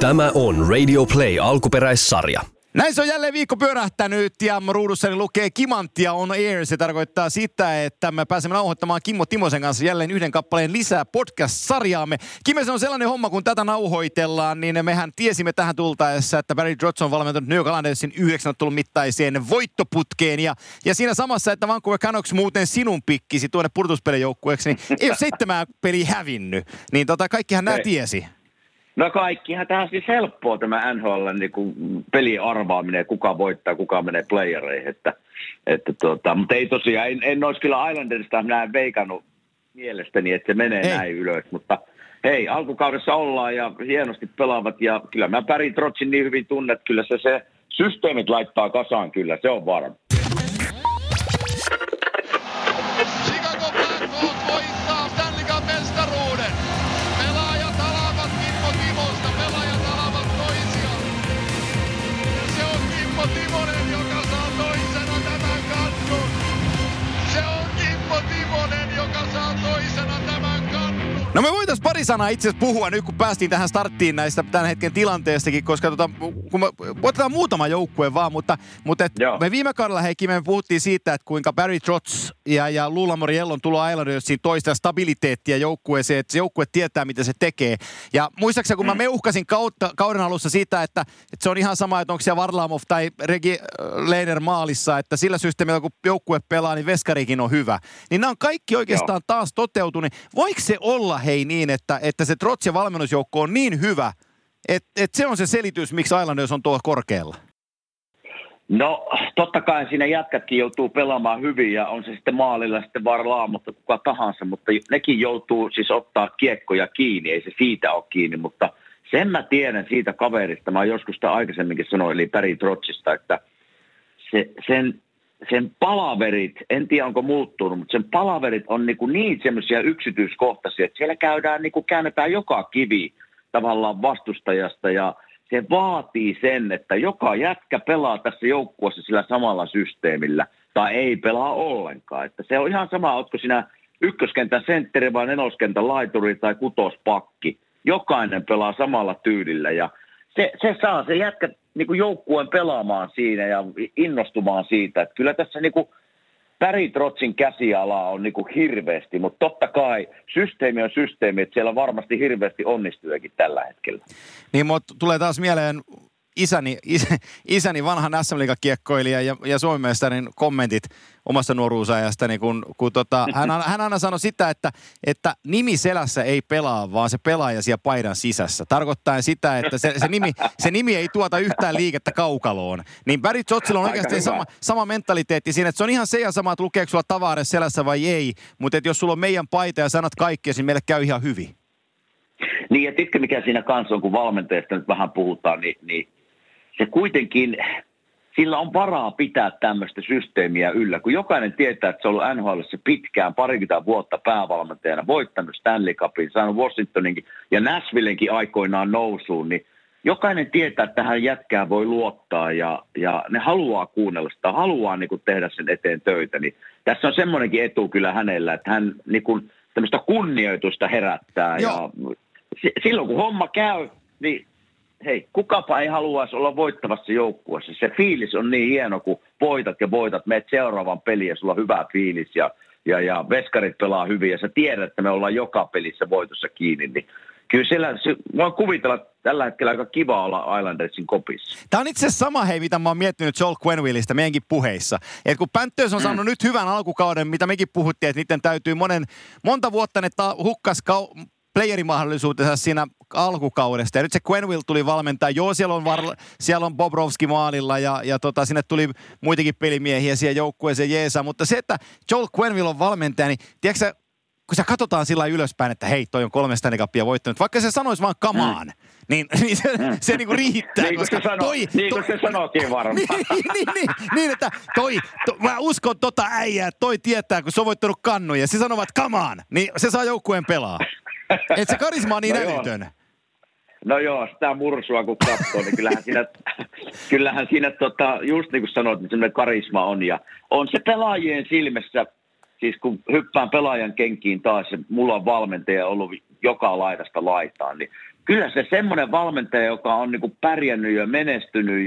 Tämä on Radio Play alkuperäissarja. Näin se on jälleen viikko pyörähtänyt ja ruudussani lukee Kimanttia on air. Se tarkoittaa sitä, että me pääsemme nauhoittamaan Kimmo Timosen kanssa jälleen yhden kappaleen lisää podcast-sarjaamme. Kimmo, on sellainen homma, kun tätä nauhoitellaan, niin mehän tiesimme tähän tultaessa, että Barry Trotz on valmentunut New Galandelsin 9 ottelun mittaiseen voittoputkeen. Ja siinä samassa, että Vancouver Canucks muuten sinun pikkisi tuonne purtuspelijoukkueeksi, niin ei ole 7 peliä hävinnyt. Niin kaikkihan nämä tiesi. No kaikkihan tähän siis helppoa tämä NHL niin pelin arvaaminen, kuka voittaa, kuka menee playereihin. Mutta ei tosiaan, en olisi kyllä Islandersista näin veikannut mielestäni, että se menee näin ylös. Mutta hei, alkukaudessa ollaan ja hienosti pelaavat ja kyllä mä Barry Trotzin niin hyvin tunnet. Kyllä se systeemit laittaa kasaan kyllä, se on varma. No me voitaisiin pari sanaa itse asiassa puhua nyt, kun päästiin tähän starttiin näistä tämän hetken tilanteestakin, koska kun me otetaan muutama joukkue vaan, mutta me viime kaudella, Heikki, me puhuttiin siitä, että kuinka Barry Trotz ja Luulamoriellon tulo Islandersiin toista stabiliteettia joukkueeseen, että se joukkue tietää, mitä se tekee. Ja muistaakseni, kun mä meuhkasin kauden alussa siitä, että se on ihan sama, että onko siellä Varlamov tai Regi Leiner maalissa, että sillä systeemillä, kun joukkue pelaa, niin veskarikin on hyvä. Niin nämä on kaikki oikeastaan taas toteutunut. Voiko se olla, hei, niin, että se Trotzin valmennusjoukko on niin hyvä, että se on se selitys, miksi Islanders on tuolla korkealla? No, totta kai siinä jätkätkin joutuu pelaamaan hyvin ja on se sitten maalilla sitten varlaa, mutta kuka tahansa, mutta nekin joutuu siis ottaa kiekkoja kiinni, ei se siitä ole kiinni, mutta sen mä tiedän siitä kaverista, mä joskus sitä aikaisemminkin sanoin, eli Barry Trotzista, että sen palaverit, en tiedä onko muuttunut, mutta sen palaverit on niin semmoisia yksityiskohtaisia, että siellä käydään, käännetään joka kivi tavallaan vastustajasta ja se vaatii sen, että joka jätkä pelaa tässä joukkueessa sillä samalla systeemillä tai ei pelaa ollenkaan. Että se on ihan sama, ootko sinä ykköskentän sentteri vai nenoskentän laituri tai kutospakki. Jokainen pelaa samalla tyylillä ja se saa se jätkä joukkueen pelaamaan siinä ja innostumaan siitä. Että kyllä tässä Barry Trotzin käsialaa on hirveästi, mutta totta kai systeemi on systeemi, että siellä varmasti hirveästi onnistujakin tällä hetkellä. Niin, mutta tulee taas mieleen isäni vanhan SM-liigakiekkoilija ja suomimestarin kommentit omasta nuoruusajastani, kun hän aina sanoi sitä, että nimi selässä ei pelaa, vaan se pelaaja siellä paidan sisässä. Tarkoittaen sitä, että se nimi ei tuota yhtään liikettä kaukaloon. Niin Barry Trotzilla on oikeasti sama mentaliteetti siinä, että se on ihan se ja sama, että lukeeko sulla Tavares selässä vai ei, mutta että jos sulla on meidän paita ja sanat kaikkea, niin meille käy ihan hyvin. Niin ja tiedätkö mikä siinä kanssa on, kun valmentajasta nyt vähän puhutaan, niin se kuitenkin, sillä on varaa pitää tämmöistä systeemiä yllä, kun jokainen tietää, että se on ollut NHL:ssä pitkään, 20 vuotta päävalmentajana, voittanut Stanley Cupin, saanut Washingtoninkin ja Nashvillenkin aikoinaan nousuun, niin jokainen tietää, että tähän jätkään voi luottaa ja ne haluaa kuunnella sitä, haluaa tehdä sen eteen töitä, niin tässä on semmoinenkin etu kyllä hänellä, että hän tämmöistä kunnioitusta herättää. Joo. Ja silloin kun homma käy, niin hei, kukapa ei haluaisi olla voittavassa joukkueessa. Se fiilis on niin hieno, kun voitat, meet seuraavan peliin ja sulla on hyvä fiilis ja veskarit pelaa hyvin ja sä tiedät, että me ollaan joka pelissä voitossa kiinni, niin kyllä siellä, voin kuvitella tällä hetkellä aika kiva olla Islandersin kopissa. Tämä on itse asiassa sama, hei, mitä mä oon miettinyt Joel Quennevillestä meidänkin puheissa. Että kun Panthers on saanut nyt hyvän alkukauden, mitä mekin puhuttiin, että niiden täytyy monta vuotta ne hukkas playerimahdollisuutensa siinä alkukaudesta. Ja nyt se Quenneville tuli valmentaa. Joo, siellä on Bobrovsky maalilla ja sinne tuli muitakin pelimiehiä siihen joukkueeseen jeesaa. Mutta se, että Joel Quenneville on valmentaja, niin tiedätkö sä, kun se katsotaan sillä ylöspäin, että hei, toi on 3 Stanley Cupia voittanut. Vaikka se sanoisi vaan kamaan, niin se niinku riittää. Niin kuin se sanookin varmaan. Niin, että mä uskon äijää, toi tietää, kun se on voittanut kannuja. Se sanovat kamaan, niin se saa joukkueen pelaa. Että se karisma on niin älytön. No joo, sitä mursua kun katsoo, niin kyllähän siinä just niin kuin sanoit, niin semmoinen karisma on. Ja on se pelaajien silmissä, siis kun hyppään pelaajan kenkiin taas, ja mulla on valmentaja ollut joka laidasta laitaan, niin kyllä se semmoinen valmentaja, joka on niin kuin pärjännyt ja menestynyt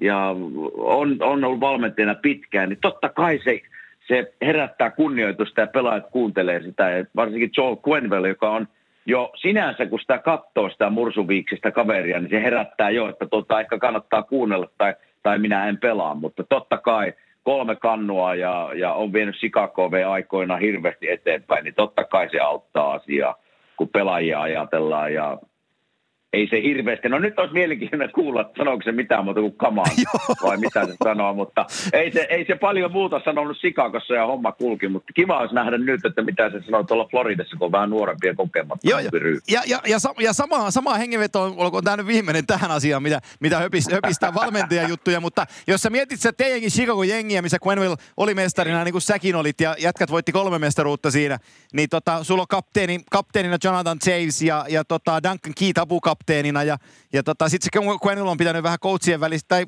ja on ollut valmentajana pitkään, niin totta kai se herättää kunnioitusta ja pelaajat kuuntelee sitä. Ja varsinkin Joel Quenneville, joka on jo sinänsä, kun sitä katsoo sitä mursuviiksistä kaveria, niin se herättää jo, että ehkä kannattaa kuunnella tai minä en pelaa. Mutta totta kai 3 kannua ja on vienyt Sikakovea aikoina hirveästi eteenpäin, niin totta kai se auttaa asiaa, kun pelaajia ajatellaan ja ei se hirveästi. No nyt olisi mielenkiintoinen kuulla, että sanoiko se mitään muuta kuin kamaan vai mitä se sanoo, mutta ei se paljon muuta sanonut Chicagossa ja homma kulki, mutta kiva olisi nähdä nyt, että mitä se sanoo tuolla Floridassa, kun on vähän nuorempia kokematta. Ja sama hengenveto, olkoon tämä nyt viimeinen tähän asiaan, mitä höpistää valmentajajuttuja, mutta jos sä mietit se teidänkin Chicago-jengiä, missä Quenneville oli mestarina, niin kuin säkin olit ja jätkät voitti 3 mestaruutta siinä, niin sulla on kapteenina Jonathan Taves ja Duncan Keith Apuka ja sitten se Quenneville on pitänyt vähän coachien välistä tai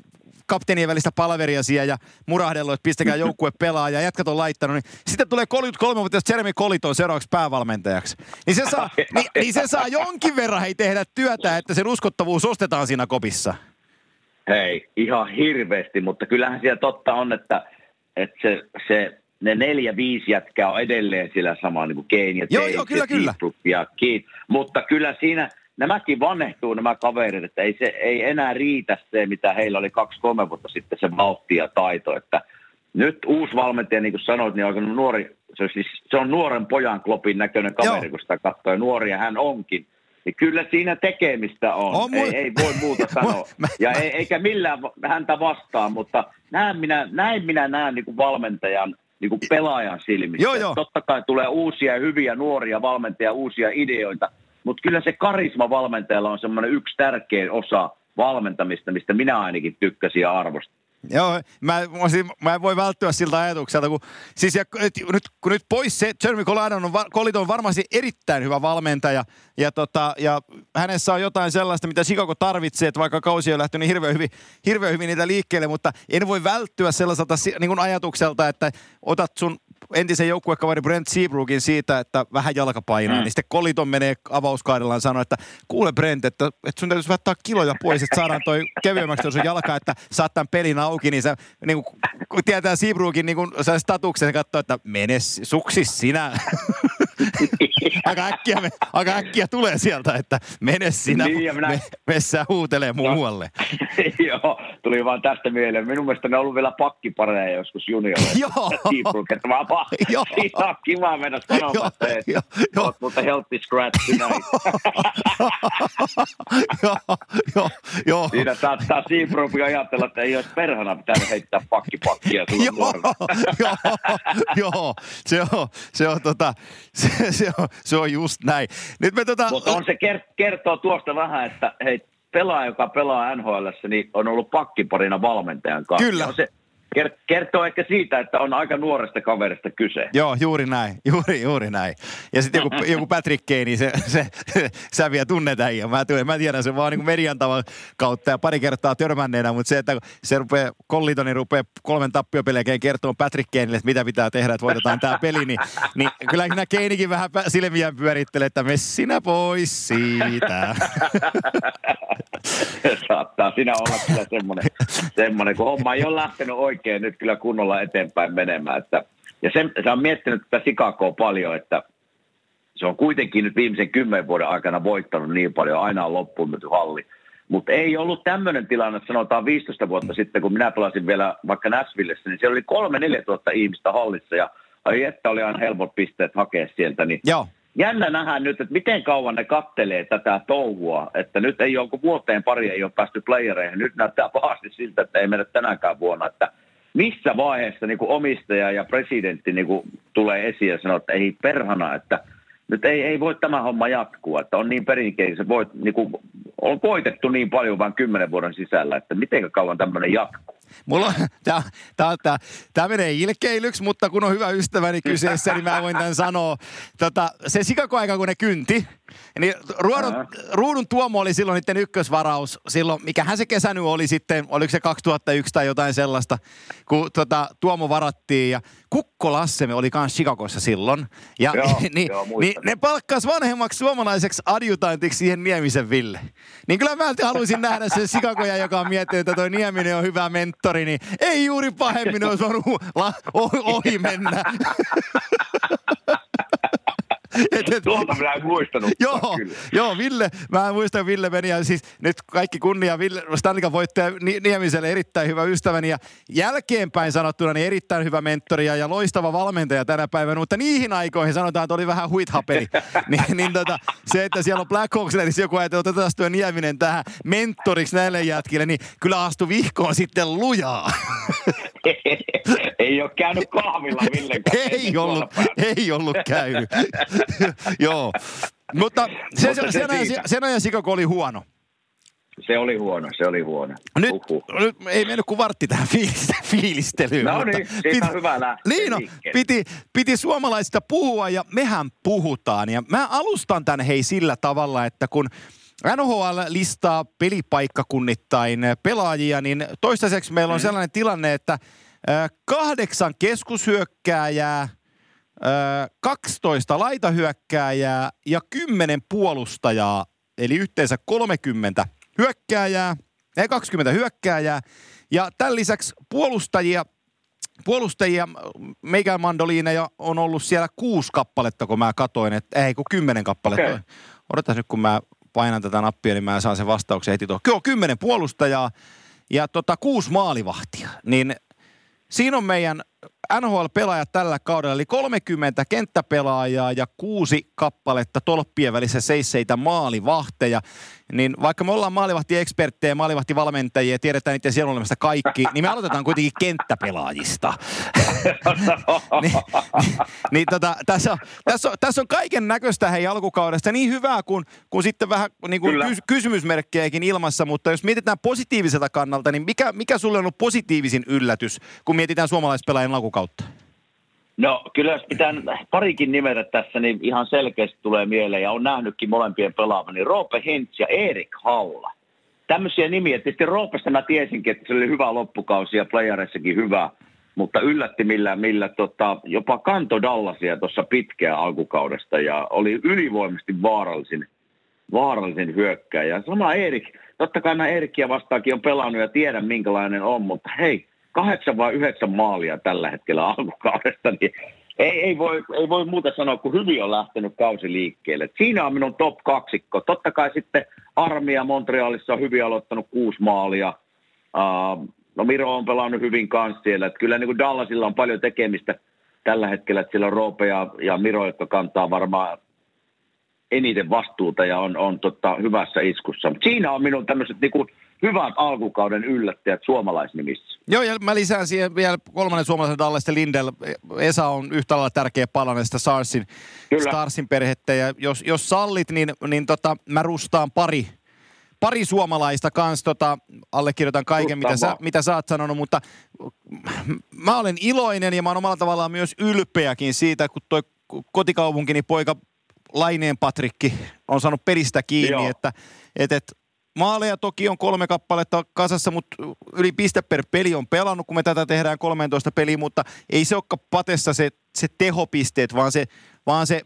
kapteenien välistä palveria siellä ja murahdellut, että pistäkää joukkue pelaa ja jätkät on laittanut. Niin sitten tulee 33-vuotias Jeremy Kolli on seuraavaksi päävalmentajaksi. Niin se saa jonkin verran tehdä työtä, että sen uskottavuus ostetaan siinä kopissa. Hei, ihan hirveästi, mutta kyllähän siellä totta on, että ne 4-5 jätkää on edelleen siellä samaa, niin kuin Kane ja Taves ja Keith. Mutta kyllä siinä... Nämäkin vanhehtuu nämä kaverit, että ei enää riitä se, mitä heillä oli 2-3 vuotta sitten, se vauhti ja taito. Että nyt uusi valmentaja, niin kuin sanoit, niin on nuori, se on nuoren pojan klopin näköinen kaveri, kun sitä katsoo, nuoria hän onkin. Niin kyllä siinä tekemistä on. Ei voi muuta sanoa. Eikä millään häntä vastaan, mutta näin minä näen niin kuin valmentajan, niin kuin pelaajan silmissä. Totta kai tulee uusia hyviä nuoria valmentajia, uusia ideoita. Mutta kyllä se karisma valmentajalla on semmoinen yksi tärkein osa valmentamista, mistä minä ainakin tykkäsin ja arvostin. Joo, mä en voi välttyä siltä ajatukselta, kun nyt pois se, Jeremy Collin on varmasti erittäin hyvä valmentaja, ja hänessä on jotain sellaista, mitä Chicago tarvitsee, että vaikka kausi on lähtenyt hirveän hyvin niitä liikkeelle, mutta en voi välttyä sellaiselta niin kuin ajatukselta, että otat sun entisen joukkuekaveri Brent Seabrookin siitä, että vähän jalkapainaa, niin sitten Colliton menee avauskaidellaan sanoa, että kuule Brent, että sun täytyisi väittää kiloja pois, että saadaan toi kevyemmäksi sun jalka, että saat tämän pelin auki, niin sä niin kun tietää Seabrookin niin sen statuksen ja katsoo, että mene suksis sinä. aika äkkiä tulee sieltä, että mene sinä, niin, messään huutelee muualle. Joo, tuli vaan tästä mieleen. Minun mielestä ne on ollut vielä pakkipareja joskus junioreissa. Joo. Seabrook, että vaan siitä on kiva mennä sanomatta, että olet muuta healthy scratch tonight. Joo. Siinä saattaa Seabrook ajatella, että ei olisi perhana pitänyt heittää pakkipakkia. Joo, se on just näin. Nyt me mutta on se kertoo tuosta vähän, että hei, pelaaja, joka pelaa NHL:ssä, niin on ollut pakkiparina valmentajan kanssa. Kyllä. On se kertoo ehkä siitä, että on aika nuoresta kaverista kyse. Joo, juuri näin. Ja sitten joku Patrik Laine, niin se sä vielä tunnet äijä. Mä tiedän sen vaan niin kuin median tavan kautta ja pari kertaa törmänneenä, mutta se, että se rupeaa 3 tappiopelejä kertomaan Patrik Lainelle, että mitä pitää tehdä, että voitetaan tää peli, niin kyllä nämä Keinenkin vähän silmiään pyörittelee, että messinä pois siitä. Saattaa sinä olla kyllä semmoinen, kun homma ei ole lähtenyt oikein nyt kyllä kunnolla eteenpäin menemään. Että, ja se on miettinyt tätä Chicagoa paljon, että se on kuitenkin nyt viimeisen 10 vuoden aikana voittanut niin paljon, aina on loppuun menty halli. Mutta ei ollut tämmöinen tilanne, sanotaan 15 vuotta sitten, kun minä pelasin vielä vaikka Nashvillessä, niin siellä oli 3,000-4,000 ihmistä hallissa ja että oli aina helpot pisteet hakea sieltä, niin joo. Jännä nähdään nyt, että miten kauan ne kattelee tätä touhua, että nyt ei ole, kun vuoteen pari ei ole päästy playereihin. Nyt näyttää pahasti siltä, että ei mennä tänäänkään vuonna, että missä vaiheessa niin kuin omistaja ja presidentti niin kuin tulee esiin ja sanoo, että ei perhana, että nyt ei voi tämä homma jatkua, että on niin perinkeinen, niin kuin on koitettu niin paljon vain 10 vuoden sisällä, että miten kauan tämmöinen jatkuu. Tämä menee ilkeilyksi, mutta kun on hyvä ystäväni kyseessä, niin mä voin tämän sanoa. Se Chicago-aika, kun ne kynti, Eli Ruudun Tuomo oli silloin niiden ykkösvaraus silloin, mikähän se kesä nyt oli sitten, oliko se 2001 tai jotain sellaista, kun Tuomo varattiin ja Kukkolassemme oli kanssa Chicagossa silloin. Ja joo, niin ne palkkasi vanhemmaksi suomalaiseksi adjutantiksi siihen Niemisen Ville. Niin kyllä mä haluaisin nähdä sen Chicagoja, joka on miettinyt, että toi Nieminen on hyvä mentori, niin ei juuri pahemmin olisi voinut ohi mennä. Tuolta minä en muistanut. Joo, Ville, mä muistan Ville meni ja siis nyt kaikki kunnia Ville, Stanley voittaja Niemiselle erittäin hyvä ystäväni ja jälkeenpäin sanottuna niin erittäin hyvä mentori ja loistava valmentaja tänä päivänä, mutta niihin aikoihin sanotaan, että oli vähän huithapeli. Se, että siellä on Blackhawksilla, niin joku ajatella, että otetaan tuo Nieminen tähän mentoriksi näille jätkille, niin kyllä astu vihkoon sitten lujaa. Ei ole käynyt kahvilla Villenkään. Ei ollut käynyt. Joo, mutta sen ajan Sikako oli huono. Se oli huono. Nyt ei mennyt kuin vartti tähän fiilistelyyn. No niin, siitä on hyvä lähteä. Liino, piti suomalaisista puhua ja mehän puhutaan. Ja mä alustan tämän sillä tavalla, että kun NHL listaa pelipaikkakunnittain pelaajia, niin toistaiseksi meillä on sellainen tilanne, että 8 keskushyökkääjää, 12 laitahyökkääjää ja 10 puolustajaa, eli yhteensä 20 hyökkääjää. Ja tämän lisäksi puolustajia meikään mandoliineja on ollut siellä 6 kappaletta, kun mä katoin, että ei kun 10 kappaletta. Okay. Odotas nyt, kun mä painan tätä nappia, niin mä saan sen vastauksen heti tuohon. Kyllä 10 puolustajaa ja 6 maalivahtia, niin siinä on meidän NHL-pelaajat tällä kaudella, eli 30 kenttäpelaajaa ja 6 kappaletta tolppien välissä seisseitä maalivahteja. Niin vaikka me ollaan maalivahti-eksperttejä, maalivahtivalmentajia ja tiedetään niiden siellä olemasta kaikki, niin me aloitetaan kuitenkin kenttäpelaajista. Tässä on kaiken näköistä hei alkukaudesta niin hyvää kuin sitten vähän niin kuin kysymysmerkkejäkin ilmassa, mutta jos mietitään positiiviselta kannalta, niin mikä sulle on ollut positiivisin yllätys, kun mietitään suomalaispelaajan alkukautta? No kyllä jos pitää parikin nimetä tässä, niin ihan selkeästi tulee mieleen ja on nähnytkin molempien pelaavan, niin Roope Hintz ja Erik Haula. Tämmöisiä nimiä, tietysti Roopesta mä tiesinkin, että se oli hyvä loppukausi ja playerissakin hyvä, mutta yllätti millä jopa kanto Dallasia tuossa pitkää alkukaudesta ja oli ylivoimasti vaarallisin hyökkääjä. Sama Erik, totta kai nämä Erikia vastaakin on pelannut ja tiedän minkälainen on, mutta hei. 8 vai 9 maalia tällä hetkellä alkukaudesta, niin ei voi muuta sanoa, kun hyvin on lähtenyt kausi liikkeelle. Siinä on minun top 2. Totta kai sitten Armia Montrealissa on hyvin aloittanut 6 maalia. No Miro on pelannut hyvin kanssa siellä. Että kyllä niin kuin Dallasilla on paljon tekemistä tällä hetkellä, että siellä on Roope ja Miro, jotka kantaa varmaan eniten vastuuta ja on hyvässä iskussa. Mutta siinä on minun tämmöiset niin kuin hyvät alkukauden yllättäjät suomalaisnimissä. Joo, ja mä lisään siihen vielä 3 suomalaisen Dallasta Lindell. Esa on yhtä lailla tärkeä palanen sitä Starsin perhettä. Ja jos sallit, niin mä rustaan pari suomalaista kanssa. Allekirjoitan kaiken, mitä sä oot sanonut, mutta mä olen iloinen ja mä oon omalla tavallaan myös ylpeäkin siitä, kun toi kotikaupunkini poika Laineen Patrikki on saanut pelistä kiinni, että maaleja toki on 3 kappaletta kasassa, mutta yli piste per peli on pelannut, kun me tätä tehdään 13 peliä, mutta ei se olekaan patessa se tehopisteet, vaan se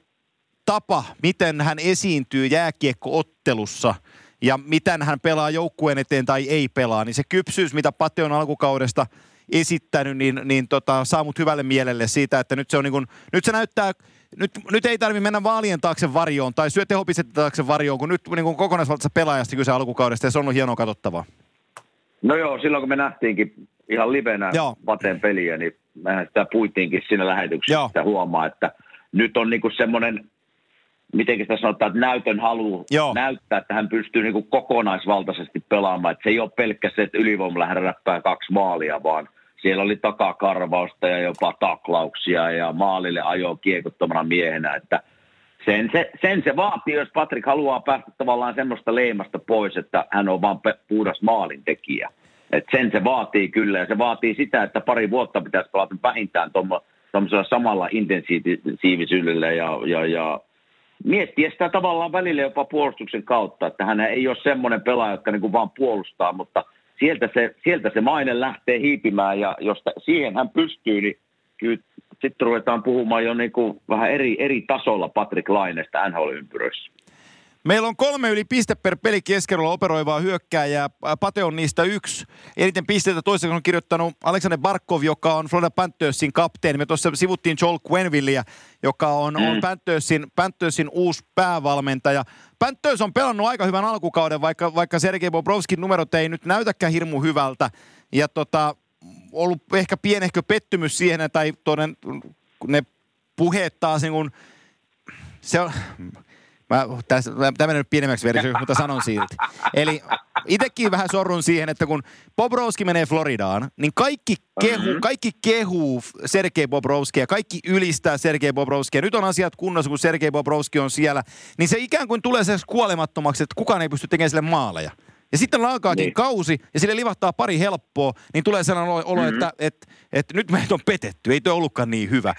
tapa, miten hän esiintyy jääkiekko-ottelussa ja miten hän pelaa joukkueen eteen tai ei pelaa, niin se kypsyys, mitä Pate on alkukaudesta esittänyt, niin saa mut hyvälle mielelle siitä, että nyt se on niin kuin, nyt ei tarvitse mennä vaalien taakse varjoon tai syö tehopistettä taakse varjoon, kun nyt niin kokonaisvaltaisesta pelaajasta kyse alkukaudesta ja se on ollut hienoa katsottavaa. No joo, silloin kun me nähtiinkin ihan livenä Vaten peliä, niin mehän sitä puitiinkin siinä lähetyksessä, että huomaa, että nyt on niinku semmoinen, miten sitä sanotaan, että näytön halu näyttää, että hän pystyy niinku kokonaisvaltaisesti pelaamaan. Et se ei ole pelkkä se, että ylivoimalähdä räppää 2 maalia, vaan siellä oli takakarvausta ja jopa taklauksia ja maalille ajoi kiekottomana miehenä, että sen se vaatii, jos Patrik haluaa päästä tavallaan semmoista leimasta pois, että hän on vaan puhdas maalintekijä. Että sen se vaatii kyllä ja se vaatii sitä, että pari vuotta pitäisi pelata vähintään tuommoisella samalla intensiivisyydellä ja miettiä sitä tavallaan välillä jopa puolustuksen kautta, että hän ei ole semmoinen pelaaja, joka niin kuin vaan puolustaa, mutta sieltä se maine lähtee hiipimään, ja jos siihen hän pystyy, niin kyllä sitten ruvetaan puhumaan jo niin kuin vähän eri tasolla Patrik Lainesta NHL-ympyröissä. Meillä on 3 yli piste per peli keskerolla operoivaa hyökkääjää. Pate on niistä yksi. Eniten pisteitä toiseksi on kirjoittanut Aleksander Barkov, joka on Florida Panthersin kapteeni. Me tuossa sivuttiin Joel Quennevilleä, joka on Panthersin uusi päävalmentaja. Panthers on pelannut aika hyvän alkukauden, vaikka Sergei Bobrovskin numerot ei nyt näytäkään hirmu hyvältä. Ja ollut ehkä pienehkö pettymys siihen, tai ne puheet taas niin kuin... Se on... Tämä menee nyt pienemmäksi versio, mutta sanon silti. Eli itsekin vähän sorrun siihen, että kun Bobrovsky menee Floridaan, niin kaikki kehuu Sergei Bobrovskia, kaikki ylistää Sergei Bobrovskia. Nyt on asiat kunnossa, kun Sergei Bobrovsky on siellä, niin se ikään kuin tulee sellaisessa kuolemattomaksi, että kukaan ei pysty tekemään sille maaleja. Ja sitten alkaakin kausi, ja sille livahtaa pari helppoa, niin tulee sellainen olo, että nyt meitä on petetty, ei toi ollutkaan niin hyvä.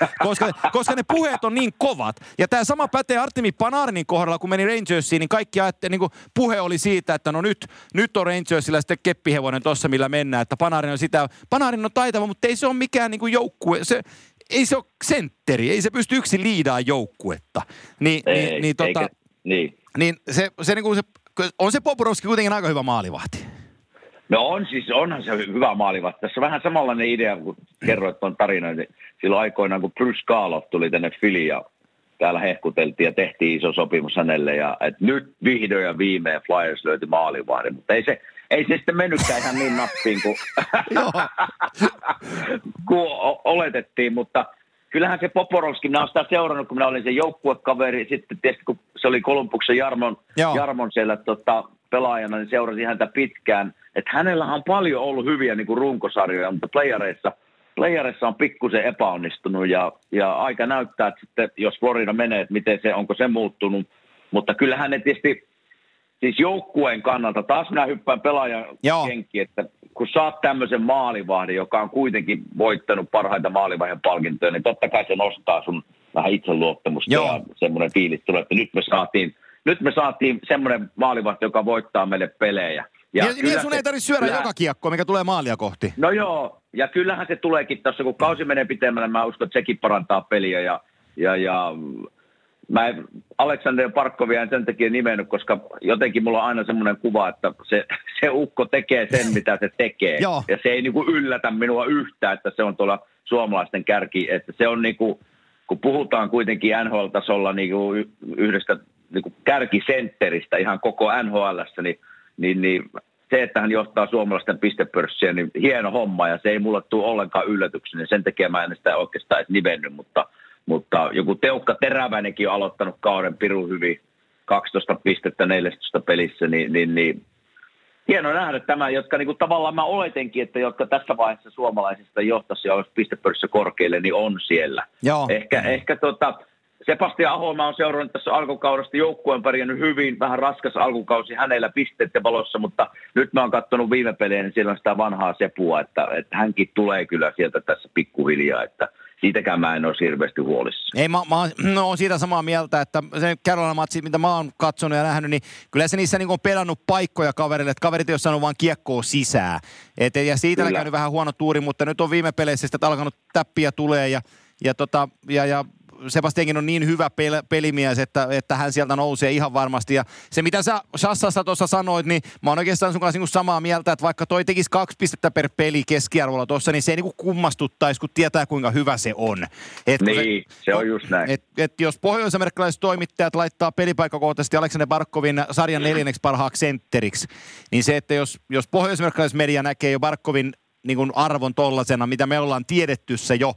Koska ne puheet on niin kovat. Ja tämä sama pätee Artemi Panarinin kohdalla, kun meni Rangersiin, niin kaikki ajatte, niin kuin puhe oli siitä, että no nyt on Rangersillä sitten keppihevonen tossa, millä mennään. Että Panarin on taitava, mutta ei se ole mikään niin kuin joukkue. Ei se ole sentteri, ei se pysty yksin liidaan joukkuetta. On se Poporowski kuitenkin aika hyvä maalivahti? No on siis, onhan se hyvä maalivahti. Tässä on vähän samanlainen idea, kun kerroit tuon tarinan. Silloin aikoinaan, kun Bruce Kaalov tuli tänne Fyliin ja täällä hehkuteltiin ja tehtiin iso sopimus hänelle. Ja, että nyt vihdoin ja viimein Flyers löyti maalivahdin, mutta ei se sitten mennytkään ihan niin nappiin kuin oletettiin, mutta... Kyllähän se Poporowski, minä olen sitä seurannut, kun minä olin sen joukkuekaveri, sitten tietysti kun se oli Kolumbuksen Jarmon siellä pelaajana, niin seurasi häntä pitkään. Että hänellähän on paljon ollut hyviä niin kuin runkosarjoja, mutta playareissa on pikkusen epäonnistunut ja aika näyttää, että sitten, jos Florida menee, että miten se, onko se muuttunut. Mutta kyllähän ne tietysti, siis joukkueen kannalta, taas minä hyppään pelaajan kenkiin, että... Kun saat tämmöisen maalivahdin, joka on kuitenkin voittanut parhaita maalivahden palkintoja, niin totta kai se nostaa sun vähän itseluottamusta ja semmoinen fiilis tulee, että nyt me saatiin semmoinen maalivahti, joka voittaa meille pelejä. Ja sun ei tarvitse syödä joka kiekkoa, mikä tulee maalia kohti. No joo, ja kyllähän se tuleekin tässä, kun kausi menee pitemmälle, mä uskon, että sekin parantaa peliä ja mä Aleksander Barkovia en sen takia nimennyt, koska jotenkin mulla on aina semmoinen kuva, että se ukko tekee sen, mitä se tekee. Ja se ei niinku yllätä minua yhtään, että se on tuolla suomalaisten kärki. Että se on niinku, kun puhutaan kuitenkin NHL-tasolla niinku yhdestä niinku kärkisentteristä ihan koko NHL:ssä, niin se, että hän johtaa suomalaisten pistepörssiä, niin hieno homma. Ja se ei mulle tule ollenkaan yllätyksenä. Sen takia mä en sitä oikeastaan edes nimennyt, mutta joku Teukka Teräväinenkin on aloittanut kauden pirun hyvin, 12 pistettä 14 pelissä, niin hienoa nähdä tämä, jotka niin kuin tavallaan mä oletenkin, että jotka tässä vaiheessa suomalaisista johtaisi ja olisi pistepörssissä korkeille, niin on siellä. Joo. Ehkä Sebastian Aho, mä oon seurannut tässä alkukaudesta, joukkueen pärjännyt hyvin, vähän raskas alkukausi hänellä pisteiden valossa, mutta nyt mä oon katsonut viime pelejä, niin siellä on sitä vanhaa Sepua, että hänkin tulee kyllä sieltä tässä pikkuhiljaa, että siitäkään mä en ole hirveästi huolissa. Ei, mä oon siitä samaa mieltä, että se Carolina-matsi, mitä mä oon katsonut ja nähnyt, niin kyllä se niissä niin on pelannut paikkoja kaverille, että kaverit ei ole saanut vaan kiekkoa sisään. Ja siitä on käynyt vähän huono tuuri, mutta nyt on viime peleissä sitä alkanut täppiä tulee ja Sebastiankin on niin hyvä pelimies, että hän sieltä nousee ihan varmasti. Ja se, mitä sä Sassasta tuossa sanoit, niin mä oon oikeastaan sun kanssa niin samaa mieltä, että vaikka toi tekisi 2 pistettä per peli keskiarvolla tuossa, niin se ei niin kummastuttaisi, kun tietää, kuinka hyvä se on. Se on just näin. Jos pohjois-amerikkalaiset toimittajat laittaa pelipaikkakohtaisesti Aleksander Barkovin sarjan 4. parhaaksi sentteriksi, niin se, että jos pohjois-amerikkalaiset media näkee jo Barkovin niin arvon tollasena, mitä me ollaan tiedetty se jo,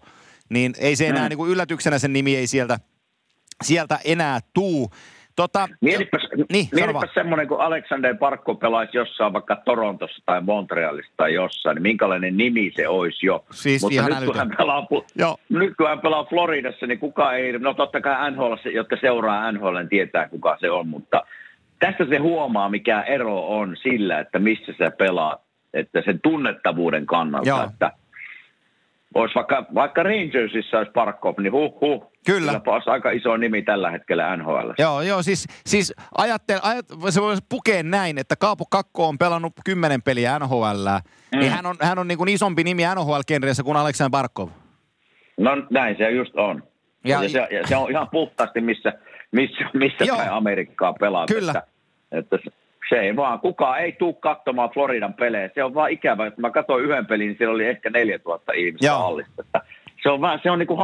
niin ei se enää niin kuin yllätyksenä sen nimi ei sieltä enää tuu. Mietipäs semmoinen, kun Aleksander Barkov pelaisi jossain vaikka Torontossa tai Montrealissa tai jossain, niin minkälainen nimi se olisi jo. Siis mutta nyt kun hän pelaa Floridassa, niin kukaan ei, no totta kai NHL, jotka seuraa NHL, niin tietää kuka se on, mutta tässä se huomaa, mikä ero on sillä, että missä sä pelaat, että sen tunnettavuuden kannalta, että Olisi vaikka Rangersissa olisi Barkov, niin huh. Kyllä. Silläpä olisi aika iso nimi tällä hetkellä NHL. Joo, siis se voisi pukea näin, että Kaapo Kakko on pelannut 10 peliä NHL. Niin hän on niin kuin isompi nimi NHL-kenreissä kuin Aleksander Barkov. No näin se just on. Ja se on ihan puhtaasti, missä päin Amerikkaa pelaa. Kyllä. Että se ei vaan, kukaan ei tuu katsomaan Floridan pelejä. Se on vaan ikävä, että mä katsoin yhden pelin, niin siellä oli ehkä 4000 ihmistä hallissa. Se on niin kuin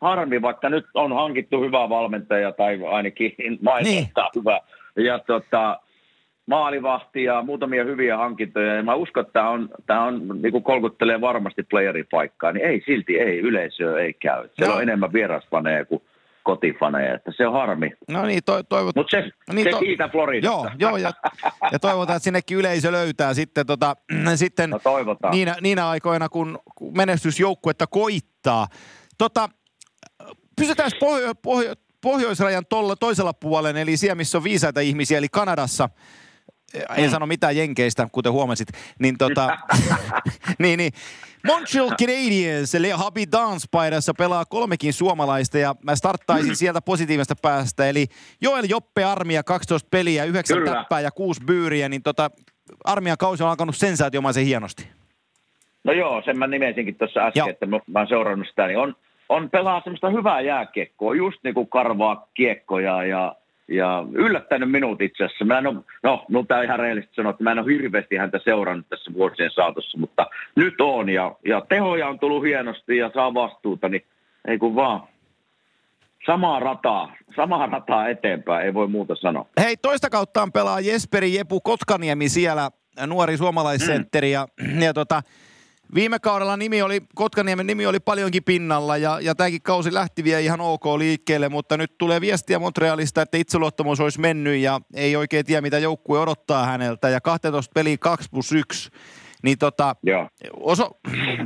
harmi, vaikka nyt on hankittu hyvää valmentaja tai ainakin mainostaa hyvää. Ja maalivahti ja muutamia hyviä hankintoja. Ja mä uskon, että tämä on niin kuin kolkuttelee varmasti playeripaikkaa, niin ei silti yleisöä ei käy. Siellä on enemmän vierasfaneja kuin kotifaneja, että se on harmi. No niin, toivotaan. Mutta se kiitän Floridasta. Joo, ja toivotaan, että sinnekin yleisö löytää sitten, no toivotaan. Niinä aikoina, kun menestysjoukkuetta koittaa. Pysytään pohjoisrajan toisella puolella, eli siellä, missä on viisaita ihmisiä, eli Kanadassa. En sano mitään jenkeistä, kuten huomasit. Niin, niin. Montreal Canadiens, eli Habitants-paidassa pelaa 3 suomalaista, ja mä starttaisin sieltä positiivista päästä. Eli Joel Joppe Armia, 12 peliä, 9 täppää ja 6 byyriä, niin Armian kausi on alkanut sensaatiomaisen hienosti. No joo, sen mä nimesinkin tuossa äsken, että mä oon seurannut sitä, niin on pelaa semmoista hyvää jääkiekkoa, just niin kuin karvaa kiekkoja ja yllättänyt minut itse asiassa. Mä en ole, tää on ihan rehellisesti sanoa, että mä en ole hirveästi häntä seurannut tässä vuosien saatossa, mutta nyt on ja tehoja on tullut hienosti ja saa vastuuta, niin ei kun vaan. Samaa rataa eteenpäin, ei voi muuta sanoa. Hei, toista kauttaan pelaa Jesperi Jepu Kotkaniemi siellä, nuori suomalaissentteri ja viime kaudella Kotkaniemen nimi oli paljonkin pinnalla ja tämäkin kausi lähti vielä ihan ok liikkeelle, mutta nyt tulee viestiä Montrealista, että itseluottamus olisi mennyt ja ei oikein tiedä, mitä joukkue odottaa häneltä. Ja 12 peliä 2+1, niin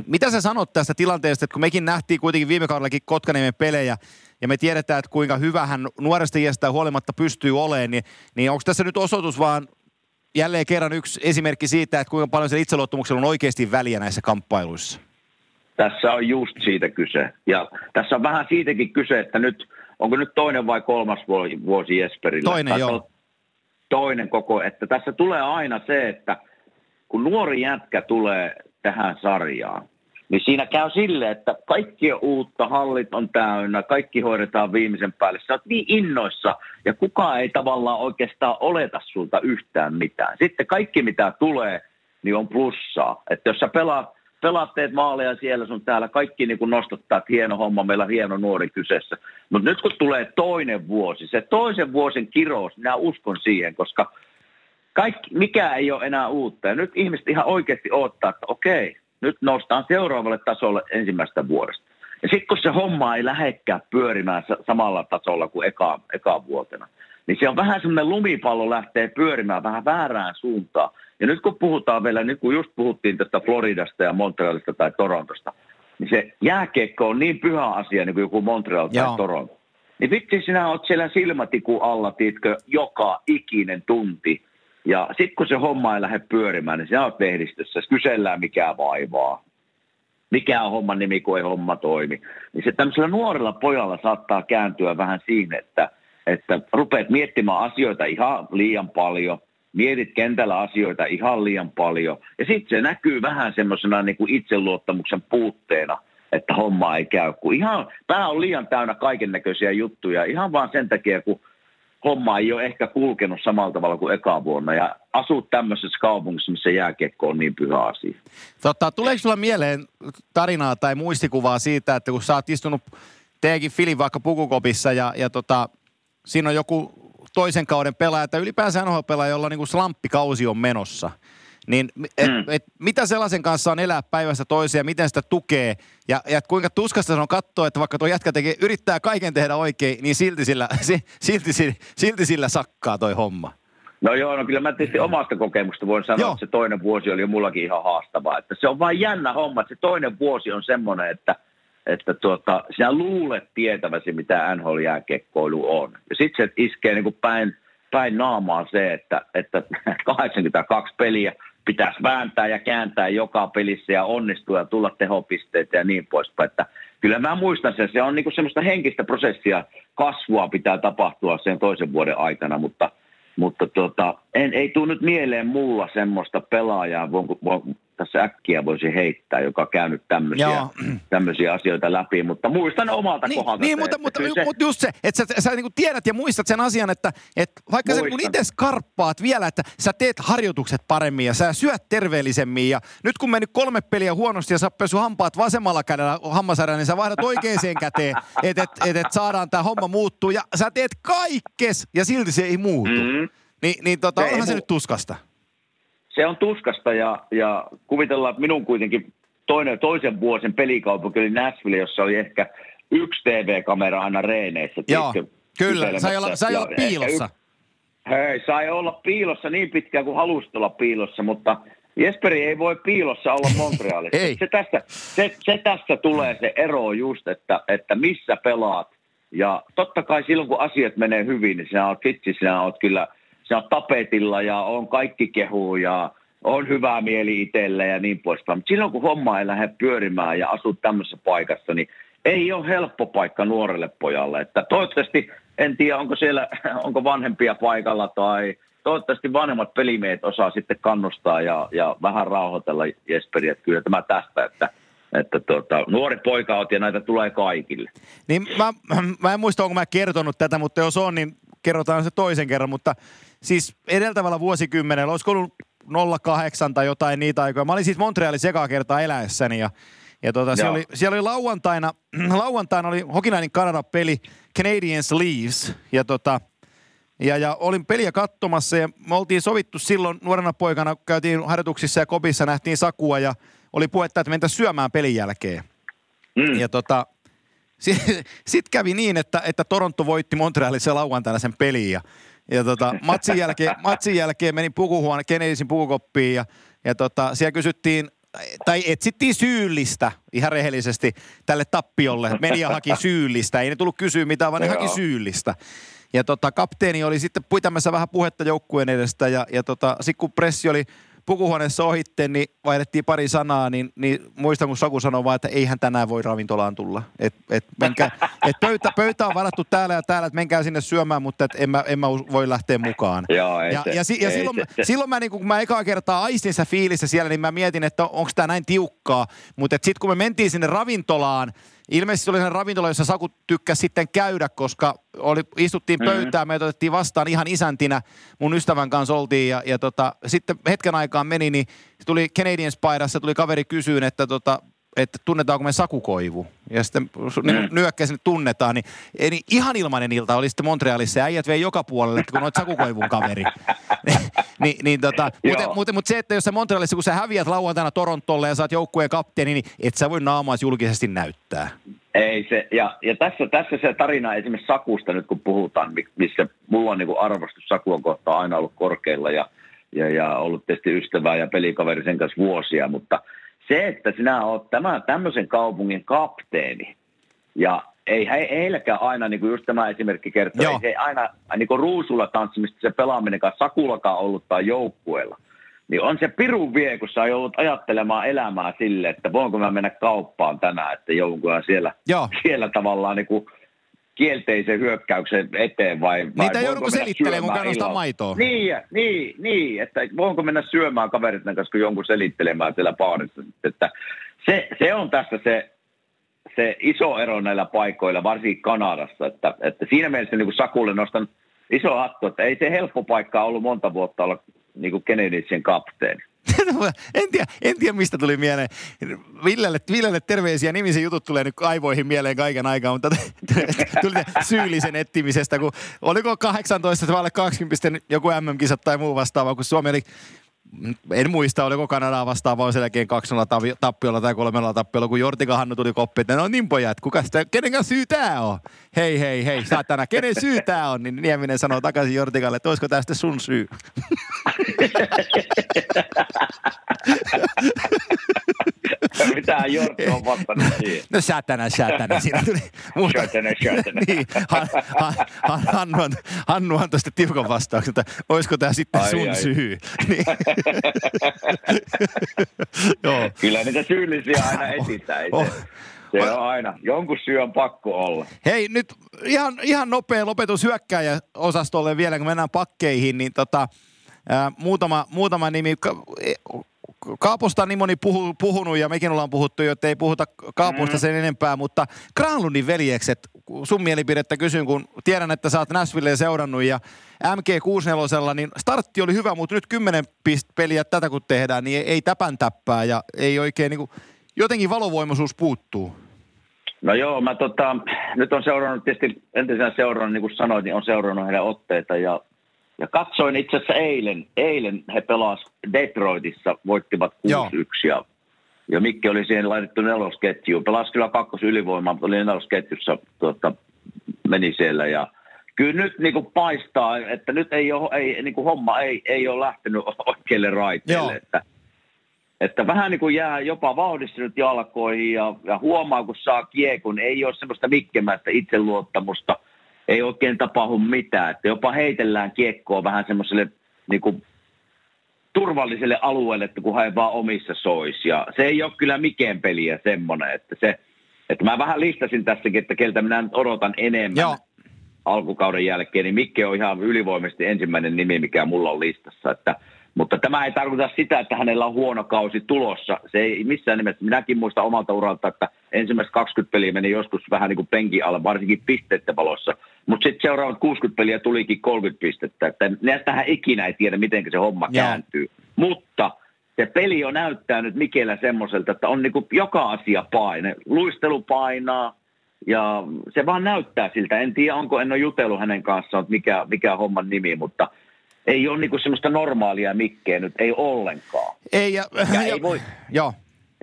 mitä sä sanot tästä tilanteesta, että kun mekin nähtiin kuitenkin viime kaudellakin Kotkaniemen pelejä ja me tiedetään, että kuinka hyvä hän nuoresta iästään huolimatta pystyy olemaan, niin onko tässä nyt osoitus vaan jälleen kerran yksi esimerkki siitä, että kuinka paljon sen itseluottamuksella on oikeasti väliä näissä kamppailuissa. Tässä on just siitä kyse. Ja tässä on vähän siitäkin kyse, että nyt, onko nyt toinen vai kolmas vuosi Jesperillä? Toinen koko. Että tässä tulee aina se, että kun nuori jätkä tulee tähän sarjaan, niin siinä käy silleen, että kaikki on uutta, hallit on täynnä, kaikki hoidetaan viimeisen päälle. Sä oot niin innoissa ja kukaan ei tavallaan oikeastaan oleta sulta yhtään mitään. Sitten kaikki mitä tulee, niin on plussaa. Että jos sä pelaat teet maaleja siellä sun täällä, kaikki niin kun nostattaa, että hieno homma, meillä on hieno nuori kyseessä. Mutta nyt kun tulee toinen vuosi, se toisen vuosin kirous, minä uskon siihen, koska mikä ei ole enää uutta. Ja nyt ihmiset ihan oikeasti odottaa, että okei. Nyt noustaan seuraavalle tasolle ensimmäistä vuodesta. Ja sitten kun se homma ei lähdekään pyörimään samalla tasolla kuin eka vuotena, niin se on vähän semmoinen lumipallo lähtee pyörimään vähän väärään suuntaan. Ja nyt kun puhutaan vielä, niin kun just puhuttiin tästä Floridasta ja Montrealista tai Torontosta, niin se jääkiekko on niin pyhä asia niin kuin joku Montreal tai Toronto. Niin vitsi, sinä oot siellä silmätikun alla, tiedätkö, joka ikinen tunti. Ja sitten kun se homma ei lähde pyörimään, niin sinä olet lehdistössä, kysellään mikä vaivaa, mikä on homman nimi, kun ei homma toimi. Niin se tämmöisellä nuorella pojalla saattaa kääntyä vähän siinä, että rupeat miettimään asioita ihan liian paljon, mietit kentällä asioita ihan liian paljon. Ja sitten se näkyy vähän semmoisena niin kuin itseluottamuksen puutteena, että homma ei käy. Kun ihan pää on liian täynnä kaiken näköisiä juttuja, ihan vaan sen takia, kun homma ei ole ehkä kulkenut samalla tavalla kuin eka vuonna ja asut tämmöisessä kaupungissa, missä jääkiekko on niin pyhä asia. Tuleeko sulla mieleen tarinaa tai muistikuvaa siitä, että kun sä oot istunut teidänkin Filin vaikka pukukopissa ja siinä on joku toisen kauden pelaaja, että ylipäänsä NHL-pelaaja, jolla niin slamppikausi on menossa, niin mitä sellaisen kanssa on elää päivästä toiseen ja miten sitä tukee ja kuinka tuskasta se on katsoa, että vaikka tuo jätkä yrittää kaiken tehdä oikein, niin silti sillä sakkaa toi homma. No joo, kyllä mä tietysti omasta kokemuksesta voin sanoa, että se toinen vuosi oli jo mullakin ihan haastavaa. Että se on vaan jännä homma, että se toinen vuosi on semmoinen, että sinä luulet tietäväsi, mitä NHL-jääkiekkoilu on. Ja sitten se iskee niin kuin päin naamaa se, että 82 peliä, pitäisi vääntää ja kääntää joka pelissä ja onnistua ja tulla tehopisteitä ja niin poispäin. Että kyllä mä muistan sen, se on niinku semmoista henkistä prosessia, kasvua pitää tapahtua sen toisen vuoden aikana, mutta ei tule nyt mieleen mulla semmoista pelaajaa, tässä äkkiä voisi heittää, joka käy nyt tämmöisiä asioita läpi, mutta muistan omalta kohdalta. Niin, mutta just se, että sä niin kuin tiedät ja muistat sen asian, että vaikka sä kun itse skarppaat vielä, että sä teet harjoitukset paremmin ja sä syöt terveellisemmin ja nyt kun mennyt 3 peliä huonosti ja sä pesu hampaat vasemmalla kädellä hammasarjalla, niin sä vaihdat oikeaan käteen, että saadaan tää homma muuttuu ja sä teet kaikkes ja silti se ei muutu. Mm-hmm. Niin, onhan se nyt tuskasta. Se on tuskasta ja kuvitellaan, että minun kuitenkin toisen vuosien pelikaupunki oli Nashville, jossa oli ehkä 1 TV-kamera aina reeneissä. Joo, kyllä, sai olla piilossa. Hei, sai olla piilossa niin pitkään kuin halusit olla piilossa, mutta Jesperi ei voi piilossa olla Montrealissa. Se tästä tulee se ero just, että missä pelaat. Ja totta kai silloin, kun asiat menee hyvin, niin sinä olet kyllä... Se on tapetilla ja on kaikki kehu ja on hyvää mieli itsellä ja niin poispäin. Mutta silloin kun homma ei lähde pyörimään ja asut tämmöisessä paikassa, niin ei ole helppo paikka nuorelle pojalle. Että toivottavasti, en tiedä onko vanhempia paikalla tai toivottavasti vanhemmat pelimiehet osaa sitten kannustaa ja vähän rauhoitella Jesperiä. Kyllä tämä tästä, että nuori poika oot ja näitä tulee kaikille. Niin mä en muista, onko mä kertonut tätä, mutta jos on, niin kerrotaan se toisen kerran, mutta... Siis edeltävällä vuosikymmenellä, olisiko ollut 08 tai jotain niitä aikoja. Mä olin siis Montrealissa ekaa kertaa eläessäni ja siellä oli lauantaina oli Hokinainen Kanada-peli Canadiens Leafs ja olin peliä katsomassa ja me oltiin sovittu silloin nuorena poikana, käytiin harjoituksissa ja kopissa, nähtiin Sakua ja oli puhetta, että mentäisiin syömään pelin jälkeen. Mm. Sitten kävi niin, että Toronto voitti Montrealissa lauantaina sen pelin ja matsin jälkeen menin pukuhuoneen, Canadiensin pukukoppiin ja siellä kysyttiin, tai etsittiin syyllistä ihan rehellisesti tälle tappiolle. Media haki syyllistä, ei ne tullut kysyä mitään, vaan ne haki syyllistä. Ja kapteeni oli sitten pitämässä vähän puhetta joukkueen edestä ja sitten kun pressi oli pukuhuoneessa ohitte, niin vaihdettiin pari sanaa, niin muistan, kun Saku sanoi vaan, että eihän tänään voi ravintolaan tulla. Et pöytä on varattu täällä ja täällä, että menkää sinne syömään, mutta en mä voi lähteä mukaan. Silloin mä, niin kun mä ekaa kertaa aistin sitä fiilistä siellä, niin mä mietin, että onko tää näin tiukkaa. Mutta sitten kun me mentiin sinne ravintolaan, ilmeisesti oli sellainen ravintola, jossa Saku tykkäsi sitten käydä, koska istuttiin pöytään, meitä otettiin vastaan ihan isäntinä. Mun ystävän kanssa oltiin ja sitten hetken aikaan meni, niin tuli Canadiens-paidassa, tuli kaveri kysyyn, että tunnetaanko me Saku Koivu. Ja sitten nyökkäisin, että tunnetaan. Niin ihan ilmainen ilta oli sitten Montrealissa ja äijät vei joka puolelle, kun olet Saku Koivun kaveri. Mutta se, että jos sä Montrealissa, kun sä häviät lauantaina Torontolle ja saat joukkueen kapteeni, niin et sä voi naamaas julkisesti näyttää. Ei se, ja tässä se tarina esimerkiksi Sakusta nyt kun puhutaan, missä mulla on niin kuin arvostus Sakua kohtaan aina ollut korkeilla ja ollut tietysti ystävää ja pelikaveri sen kanssa vuosia, mutta se, että sinä olet tämmöisen kaupungin kapteeni ja ei heilläkään aina, niin kuin just tämä esimerkki kertoo, ei aina niin ruusulla tanssimista se pelaaminenkaan Sakullakaan ollut tai joukkueella. Niin on se pirun vie, kun sä joudut ajattelemaan elämää sille, että voinko mä mennä kauppaan tänään, että joudunkohan siellä tavallaan niin kielteisen hyökkäyksen eteen vai niitä joudunko selittelemään, kun kannustaa maitoa. Niin, että voinko mennä syömään kaveritän kanssa, kun jonkun selittelemään siellä baarissa. Että se on tässä se iso ero näillä paikoilla, varsinkin Kanadassa, että siinä mielessä niin kuin Sakulle nostan iso hattu, että ei se helppo paikka ollut monta vuotta olla niin kuin Canadiensin kapteeni. En tiedä, mistä tuli mieleen. Villelle terveisiä nimisen jutut tulee nyt aivoihin mieleen kaiken aikaa, mutta tuli syyllisen etsimisestä, kun oliko 18 vai 20 joku MM-kisat tai muu vastaava, kun Suomi oli... En muista, oliko Kanadaa vastaavaa sen jälkeen 2-0 tappiolla tai 3-0 tappiolla, kun Jortika Hannu tuli koppi, että no niin pojat, kenen syy tää on? Hei, saatana, kenen syy tää on? Niin Nieminen sanoo takaisin Jortikalle, että olisiko tää sitten sun syy? Mitähän Jortti on vastannut siihen? No sätänä. Siinä tuli muuta. Sätänä. Niin, Hannu antoi sitä tiukan vastauksen, että olisiko tämä sitten sun syy? Niin. Joo. Kyllä niitä syyllisiä aina etsitään. Se on aina. Jonkun syy on pakko olla. Hei, nyt ihan nopea lopetus hyökkääjäosastolle vielä, kun mennään pakkeihin, niin muutama nimi. Kaaposta niin moni puhunut ja mekin ollaan puhuttu jo, että ei puhuta Kaaposta sen enempää, mutta Granlundin veljekset, sun mielipidettä kysyn, kun tiedän, että sä oot Nashvilleen seurannut ja MG64, niin startti oli hyvä, mutta nyt 10 peliä tätä kun tehdään, niin ei täpän täppää ja ei oikein niin kuin, jotenkin valovoimaisuus puuttuu. No joo, mä nyt on seurannut tietysti entisenä seurannut, niin kuin sanoit, niin on seurannut heidän otteita ja katsoin itse asiassa eilen he pelasivat Detroitissa, voittivat 6-1 ja Mikki oli siihen laitettu nelosketjuun. Pelasi kyllä kakkosylivoimaa, mutta oli nelosketjussa, meni siellä ja kyllä nyt niin kuin paistaa, että nyt homma ei ole lähtenyt oikealle raiteelle. Että vähän niin kuin jää jopa vauhdistunut jalkoihin ja huomaa, kun saa kiekon, ei ole semmoista mikkemäistä itseluottamusta. Ei oikein tapahdu mitään, että jopa heitellään kiekkoa vähän semmoiselle niin kuin turvalliselle alueelle, että kun he vaan omissa sois. Ja se ei ole kyllä mikään peliä semmoinen, että mä vähän listasin tässäkin, että keltä minä nyt odotan enemmän alkukauden jälkeen, niin Mikke on ihan ylivoimaisesti ensimmäinen nimi, mikä mulla on listassa. Mutta tämä ei tarkoita sitä, että hänellä on huono kausi tulossa. Se ei missään nimessä. Minäkin muistan omalta uralta, että ensimmäiset 20 peliä meni joskus vähän niin kuin penkin alla, varsinkin pisteiden valossa. Mutta sitten seuraavat 60 peliä tulikin 30 pistettä. Että näistähän ikinä ei tiedä, miten se homma kääntyy. Mutta se peli on näyttänyt Mikellä semmoiselta, että on niin kuin joka asia paine. Luistelu painaa ja se vaan näyttää siltä. En tiedä, en ole jutellut hänen kanssaan, että mikä homman nimi, mutta ei ole niinku semmoista normaalia Mikkeä nyt, ei ollenkaan. Ei, ei voi. Joo.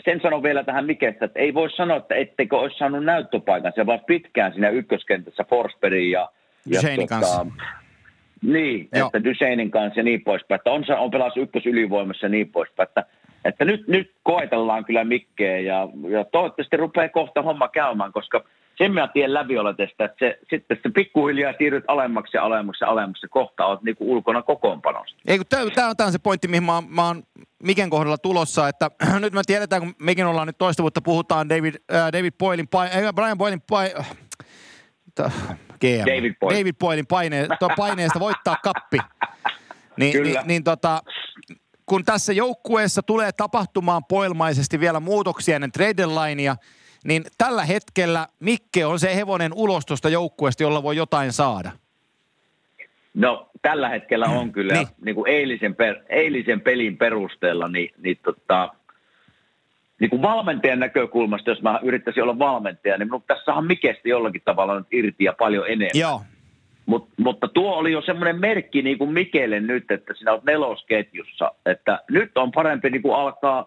Sen sanon vielä tähän Mikestä, että ei voi sanoa, että etteikö olisi saanut näyttöpaikan. Se vaan pitkään siinä ykköskentässä Forsbergin ja Duchesnin kanssa. Niin, joo. Että Duchesnin kanssa ja niin poispäin. Että on pelas ykkösylivoimassa ja niin poispäin. Että nyt koetellaan kyllä Mikkeä ja toivottavasti rupeaa kohta homma käymään, koska sen mä tien läpioletesta, että sitten pikkuhiljaa siirryt alemmaksi ja alemmaksi ja alemmaksi ja kohta olet niinku ulkona kokoonpanosta. Ei kun tää on se pointti, mihin mä oon Miken kohdalla tulossa, että nyt me tiedetään, kun mekin ollaan nyt toista vuotta, puhutaan Brian Boylin GM. David Boylin paineesta voittaa kappi. Kun tässä joukkueessa tulee tapahtumaan poilmaisesti vielä muutoksia ennen trade-linea, niin tällä hetkellä Mikke on se hevonen ulos tuosta joukkueesta, jolla voi jotain saada. No tällä hetkellä on kyllä, niin kuin eilisen pelin perusteella, niin kuin valmentajan näkökulmasta, jos mä yrittäisin olla valmentaja, niin tässä on Mikestä jollakin tavalla nyt irti ja paljon enemmän. Joo. Mutta tuo oli jo semmoinen merkki niin kuin Mikelle nyt, että sinä olet nelosketjussa, että nyt on parempi niin kuin alkaa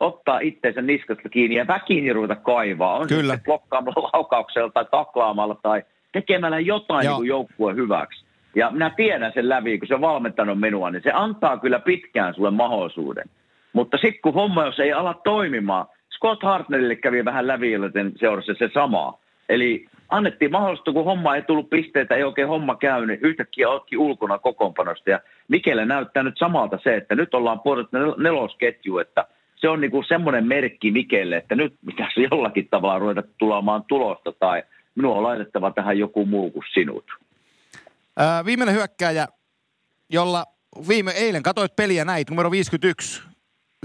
ottaa itseensä niskasta kiinni ja väkiin ruveta kaivaa. On kyllä. Se blokkaamalla laukauksella tai taklaamalla tai tekemällä jotain niin joukkueen hyväksi. Ja minä tiedän sen läpi, kun se on valmentanut minua, niin se antaa kyllä pitkään sulle mahdollisuuden. Mutta sitten kun homma, jos ei ala toimimaan, Scott Hartnellille kävi vähän läpi, joten seurasi se sama. Eli annettiin mahdollisuutta, kun homma ei tullut pisteitä, ei oikein homma käynyt, yhtäkkiä oletkin ulkona kokoonpanosta. Ja Mikelle näyttää nyt samalta se, että nyt ollaan puolet nelosketju, että se on niinku semmoinen merkki Mikelle, että nyt pitäisi jollakin tavalla ruveta tulemaan tulosta tai minua on laitettava tähän joku muu kuin sinut. Viimeinen hyökkääjä, jolla eilen katsoit peliä näit, numero 51.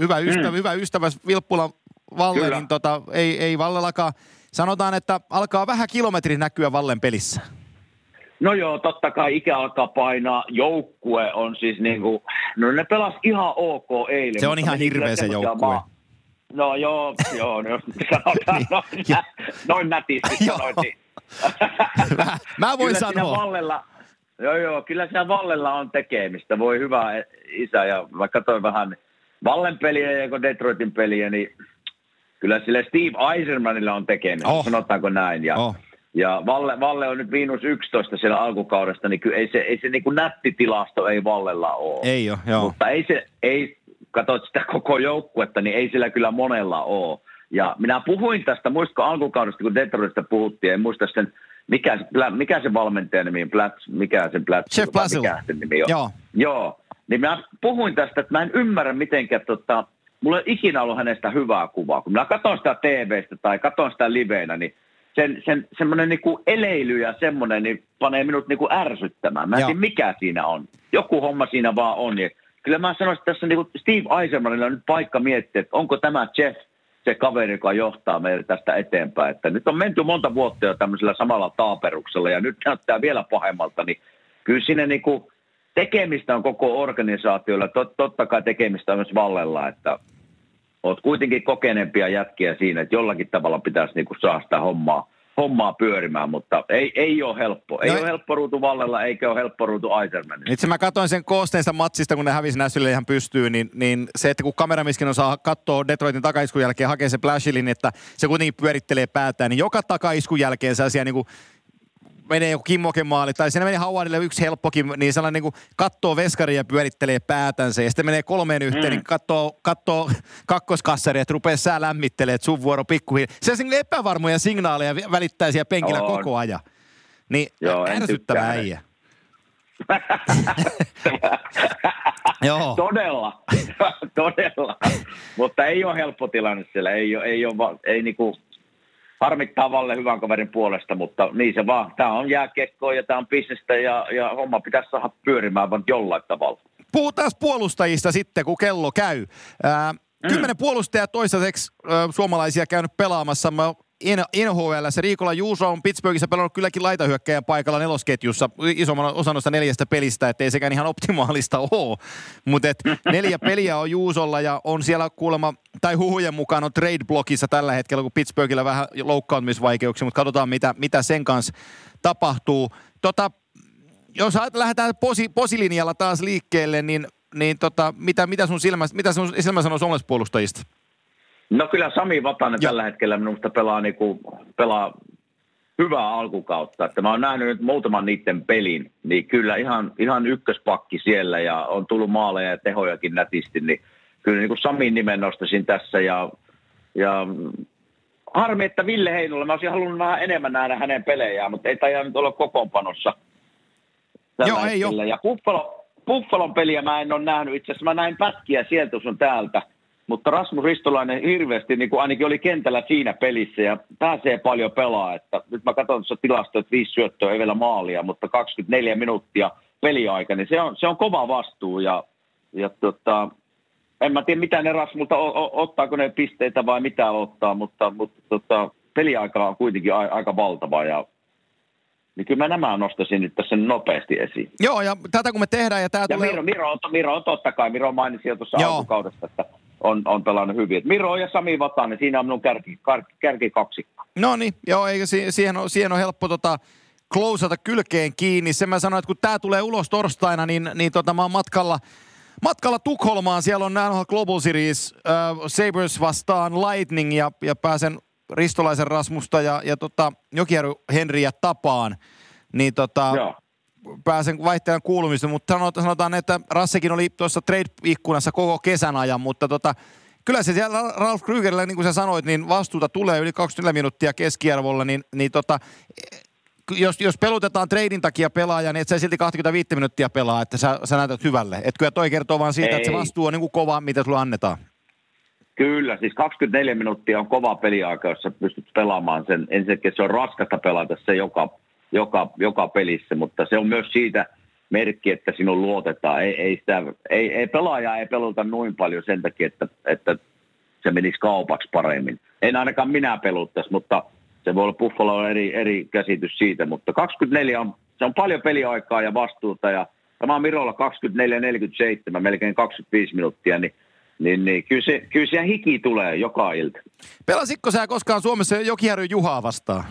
Hyvä ystävä Vilppulan Valle, niin ei Vallellakaan. Sanotaan, että alkaa vähän kilometri näkyä Vallen pelissä. No joo, totta kai ikä alkaa painaa. Joukkue on siis niinku, no ne pelas ihan ok eilen. Se on ihan hirveä se joukkue. No joo, sanotaan noin nätisti sanoisin. Mä voin sanoa. Vallella, kyllä siinä Vallella on tekemistä. Voi hyvä isä, ja mä katsoin vähän Vallen peliä ja Detroitin peliä, niin kyllä sille Steve Yzermanilla on tekemistä, sanotaanko näin. Ja Valle on nyt -11 siellä alkukaudesta, niin kyllä ei se niin kuin nätti tilasto ei Vallella ole. Ei ole, joo. Mutta ei katsot sitä koko joukkuetta, niin ei sillä kyllä monella ole. Ja minä puhuin tästä, muistatko alkukaudesta, kun Detroitista puhuttiin, en muista sen, mikä se valmentajan nimi on, Chef Blasio. Mikä sen nimi on. Joo. Niin minä puhuin tästä, että mä en ymmärrä mitenkä, mulla ei ikinä ollut hänestä hyvää kuvaa. Kun minä katson sitä TVstä tai katson sitä liveenä, niin sen semmoinen niinku eleily ja semmoinen niin panee minut niinku ärsyttämään. Mä en tiedä, mikä siinä on. Joku homma siinä vaan on. Ja kyllä mä sanoisin, että tässä niinku Steve Yzermanilla on nyt paikka miettiä, että onko tämä Jeff se kaveri, joka johtaa meidät tästä eteenpäin. Että nyt on menty monta vuotta jo tämmöisellä samalla taaperuksella ja nyt näyttää vielä pahemmalta. Niin kyllä siinä niinku tekemistä on koko organisaatiolla. Totta kai tekemistä on myös Vallella, että olet kuitenkin kokeneempia jätkiä siinä, että jollakin tavalla pitäisi niinku saada sitä hommaa pyörimään, mutta ei ole helppo. Ei ole helppo ruutu Vallella, eikä ole helppo ruutu Yzermanilla. Itse mä katsoin sen koosteensa matsista, kun ne hävisi Nashville ihan pystyyn, niin se, että kun kameramiskin osaa katsoa Detroitin takaiskun jälkeen, hakee se flashilin, että se kuitenkin pyörittelee päätään, niin joka takaiskun jälkeen sellaisia niinku menee joku Kimmoken maali, tai siinä meni Howardille yksi helppokin, niin sellainen niin kuin kattoo veskaria ja pyörittelee päätänsä, ja sitten menee 3-1, niin kattoo kakkoskassaria, että rupeaa sää lämmittelemään, että sun vuoro pikkuhiljaa. Se on epävarmoja signaaleja välittää siellä penkillä koko ajan. Niin ärsyttävä äijä. Todella. Mutta ei ole helppo tilanne siellä, ei niinku... Harmittaa Valle hyvän kaverin puolesta, mutta niin se vaan. Tämä on jääkiekkoa ja tämä on bisnestä ja homma pitäisi saada pyörimään vaan jollain tavalla. Puhutaan puolustajista sitten, kun kello käy. 10 puolustajaa toistaiseksi suomalaisia käynyt pelaamassa. NHL:ssä Riikola Juuso on Pittsburghissa pelannut kylläkin laitahyökkäjän paikalla nelosketjussa isomman osan noista 4 pelistä, ettei sekään ihan optimaalista ole. Mutta 4 peliä on Juusolla ja on siellä kuulemma, tai huhujen mukaan on trade blockissa tällä hetkellä, kun Pittsburghillä vähän loukkaantumisvaikeuksia, mutta katsotaan mitä sen kanssa tapahtuu. Jos lähdetään posilinjalla taas liikkeelle, niin mitä sun silmä sanoo suomalaisista puolustajista? No kyllä Sami Vatanen tällä hetkellä minusta pelaa hyvää alkukautta. Että mä oon nähnyt nyt muutaman niiden pelin, niin kyllä ihan ykköspakki siellä ja on tullut maaleja ja tehojakin nätisti. Niin kyllä niin kuin Samin nimen nostaisin tässä ja harmi, että Ville Heinola. Mä olisin halunnut vähän enemmän nähdä hänen pelejään, mutta ei taida nyt olla kokoonpanossa tällä hetkellä. Ja Buffalon peliä mä en ole nähnyt. Itse asiassa mä näin pätkiä sieltä sun täältä. Mutta Rasmus Ristolainen hirveästi niin kuin ainakin oli kentällä siinä pelissä ja pääsee paljon pelaa. Että nyt mä katson tuossa tilastoja, että 5 syöttöä ei vielä maalia, mutta 24 minuuttia peliaika, niin se on kova vastuu. Ja en mä tiedä mitä ne Rasmulta, ottaako ne pisteitä vai mitä ottaa, mutta peliaika on kuitenkin aika valtava ja... Niin kyllä mä nämä nostaisin nyt tässä nopeasti esiin. Joo, ja tätä kun me tehdään ja tää tulee... Miro on totta kai, Miro mainitsi jo tuossa alkukaudesta, että on pelannut hyvin. Et Miro ja Sami Vatanen, siinä on minun kärkikaksikko. No niin, siihen on helppo klousata kylkeen kiinni. Sen mä sanoin, että kun tää tulee ulos torstaina, niin mä oon matkalla Tukholmaan. Siellä on NHL Global Series, Sabres vastaan Lightning ja pääsen... Ristolaisen Rasmusta ja Jokijärvi Henriä tapaan, niin pääsen vaihtelemaan kuulumista, mutta sanotaan, että Rassekin oli tuossa trade-ikkunassa koko kesän ajan, mutta kyllä se siellä Ralf Krugerillä, niin kuin sä sanoit, niin vastuuta tulee yli 24 minuuttia keskiarvolla, niin jos pelutetaan treidin takia pelaajaa, niin et sä silti 25 minuuttia pelaa, että sä näytät hyvälle. Et kyllä toi kertoo vaan siitä, että se vastuu on niin kuin kova, mitä sulle annetaan. Kyllä, siis 24 minuuttia on kova peliaika, jos sä pystyt pelaamaan sen. Ensinnäkin se on raskasta pelata se joka pelissä, mutta se on myös siitä merkki, että sinun luotetaan. Ei pelaajaa ei pelota noin paljon sen takia, että se menisi kaupaksi paremmin. En ainakaan minä peluttaisi, mutta se voi olla Buffalolla eri käsitys siitä. Mutta 24 se on paljon peliaikaa ja vastuuta ja tämä on Mirolla 24-47, melkein 25 minuuttia, niin kyllä siellä hiki tulee joka ilta. Pelasitko sä koskaan Suomessa Jokijärvi Juhaa vastaan?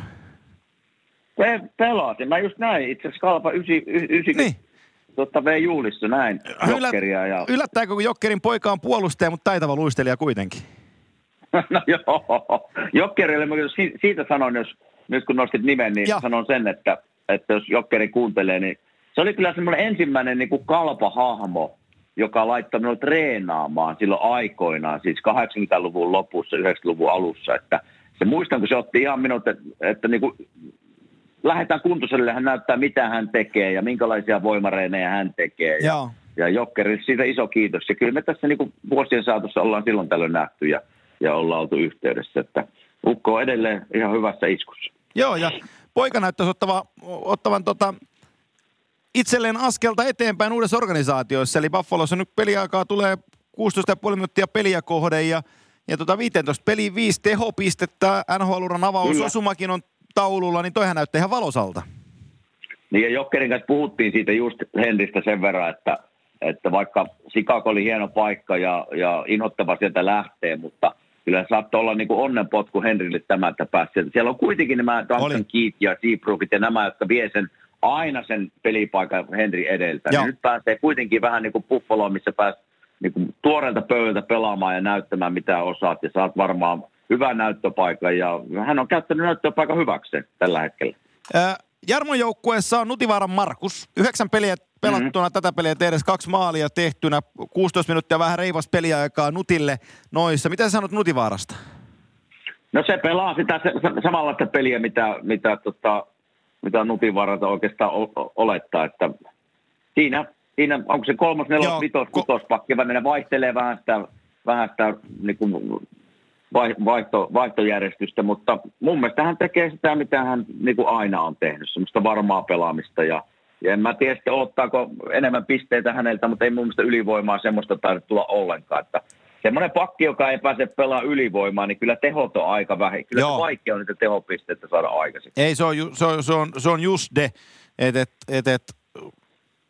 Pelasin. Mä just näin itse asiassa Kalpa 99. Niin. Vei juulissa näin Jokkeria. Yllättääkö, kun Jokkerin poika on puolustaja, mutta taitava luistelija kuitenkin? No joo. Jokkerille mä siitä sanon, jos nyt kun nostit nimen, niin sanon sen, että jos Jokkeri kuuntelee, niin se oli kyllä semmoinen ensimmäinen niin kuin Kalpa-hahmo. joka on laittanut treenaamaan silloin aikoinaan, siis 80-luvun lopussa, 90-luvun alussa. Että se muistan, kun se otti ihan minut, että niin kuin lähdetään kuntosalille, hän näyttää, mitä hän tekee ja minkälaisia voimareenejä hän tekee. Joo. Ja Jokkerille siitä iso kiitos. Ja kyllä me tässä niin kuin vuosien saatossa ollaan silloin tällöin nähty ja ollaan oltu yhteydessä. Että ukko on edelleen ihan hyvässä iskussa. Joo, ja poika näyttäisi ottavan itselleen askelta eteenpäin uudessa organisaatioissa. Eli Buffalossa nyt peliaikaa tulee 16,5 minuuttia peliä kohde ja 15 peliä 5 tehopistettä. NHL-uran avausosumakin on taululla, niin toihan näyttää ihan valosalta. Niin ja Jokkerin kanssa puhuttiin siitä just Henristä sen verran, että vaikka Chicago oli hieno paikka ja inhottava sieltä lähtee, mutta kyllä saattoi olla niin kuin onnenpotku Henrille tämä, että pääsee. Siellä on kuitenkin nämä Duncan Keith ja Seabrookit ja nämä, jotka vie sen aina sen pelipaikan Henri edeltä. Niin nyt pääsee kuitenkin vähän niin kuin Buffaloon, missä pääsee niin kuin tuoreelta pöydältä pelaamaan ja näyttämään, mitä osaat. Ja saat varmaan hyvän näyttöpaikan. Ja hän on käyttänyt näyttöpaikan hyväkseen tällä hetkellä. Jarmon joukkueessa on Nutivaaran Markus. 9 peliä pelattuna tätä peliä tehdessä, 2 maalia tehtynä. 16 minuuttia vähän reivas peliaikaa Nutille noissa. Mitä sä sanot Nutivaarasta? No se pelaa sitä samanlaista peliä, mitä Nutivaaralta oikeastaan olettaa. Että siinä onko se 3, 4, 5, 6 pakki, vaan ne vaihtelee vähän sitä niin kuin vaihtojärjestystä, mutta mun mielestä hän tekee sitä, mitä hän niin kuin aina on tehnyt, semmoista varmaa pelaamista ja en mä tiedä sitten ottaako enemmän pisteitä häneltä, mutta ei mun mielestä ylivoimaa semmoista tarvitse tulla ollenkaan, että semmoinen pakki, joka ei pääse pelaamaan ylivoimaa, niin kyllä tehot on aika vähän, kyllä se vaikea on niitä tehopisteitä saada aikaiseksi. Ei, se on just de,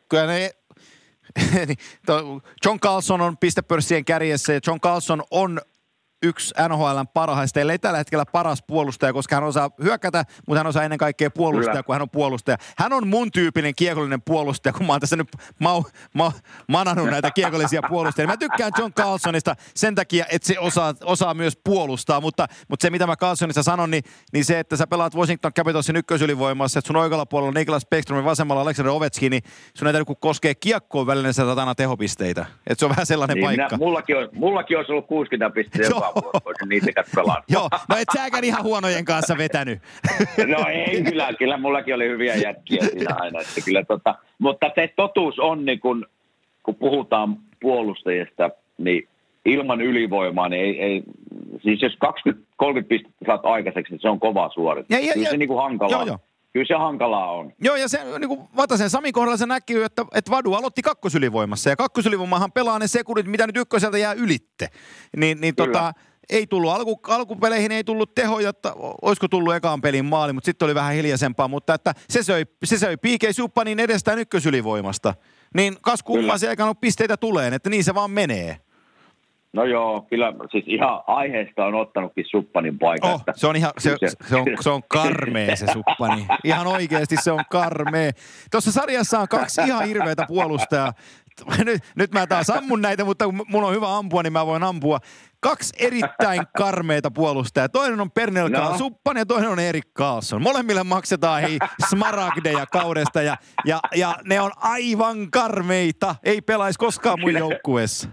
kyllä ne... John Carlson on pistepörssien kärjessä ja John Carlson on yksi NHL:n parhaista, ellei tällä hetkellä paras puolustaja, koska hän osaa hyökätä, mutta hän osaa ennen kaikkea puolustaa, kun hän on puolustaja. Hän on mun tyyppinen kiekollinen puolustaja, kun mä oon tässä nyt manannut näitä kiekollisia puolustajia. Mä tykkään John Carlsonista sen takia, että se osaa myös puolustaa, mutta se mitä mä Carlsonista sanon, niin se, että sä pelaat Washington Capitalsin ykkösylivoimassa, että sun oikealla puolella on Niklas Bäckström ja vasemmalla Aleksander Ovechkin, niin sun ei tarvitse kun koskee kiekkoon välillä, sä saat aina tehopisteitä. Että se on vähän sellainen niin, paikka. Mullakin olisi ollut 60 pisteitä. Joo, no et säkään ihan huonojen kanssa vetänyt. No ei kyllä mullakin oli hyviä jätkiä siinä aina. Että kyllä, mutta se totuus on, niin kun puhutaan puolustajista, niin ilman ylivoimaa, niin ei siis jos 20-30 pistettä saat aikaiseksi, niin se on kova suoritus. Kyllä se niin kuin hankalaa. Joo. Kyllä se hankalaa on. Joo, ja se niin kuin Vatasen Samin kohdalla se näkyy, että Vadu aloitti kakkosylivoimassa. Ja kakkosylivoimahan pelaa ne sekunnit, mitä nyt ykköseltä jää ylitte. Ei tullut alkupeleihin, ei tullut tehoja, että olisiko tullut ekaan pelin maali, mutta sitten oli vähän hiljaisempaa. Mutta että se söi P.K. Subbanin edestään ykkösylivoimasta. Niin kas kummaa se eikä pisteitä tuleen, että niin se vaan menee. No joo, kyllä siis ihan aiheesta on ottanutkin Subbanin paikan. Oh, se on ihan, se on karmea se Subbani. Ihan oikeasti se on karmea. Tuossa sarjassa on 2 ihan hirveätä puolustajaa. Nyt mä taas ammun näitä, mutta kun mun on hyvä ampua, niin mä voin ampua. 2 erittäin karmeita puolustajaa. Toinen on Pernelkaan Subban ja toinen on Erik Karlsson. Molemmille maksetaan smaragdeja kaudesta ja ne on aivan karmeita. Ei pelaisi koskaan mun joukkueessa.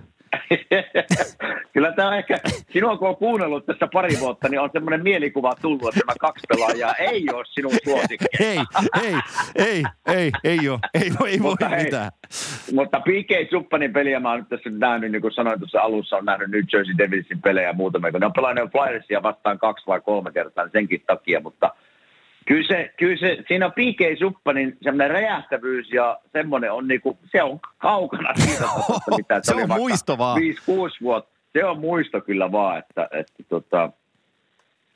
Kyllä tämä on ehkä, sinua kun on kuunnellut tässä pari vuotta, niin on semmoinen mielikuva tullut, että nämä 2 pelaajaa ei ole sinun suosikkeja. Ei ole mitään. Mutta P.K. Subbanin peliä mä oon nyt tässä nähnyt, niin kuin sanoin tuossa alussa, on nähnyt New Jersey Devilsin pelejä muutamia, kun ne on pelannut Flyersia vastaan 2 vai 3 kertaa, niin senkin takia, mutta Kyllä se, siinä on P.K. Subbanin semmoinen räjähtävyys ja semmoinen on niinku, se on kaukana siitä, mitä se oli muistovaa. 5-6 vuotta. Se on muisto kyllä vaan, että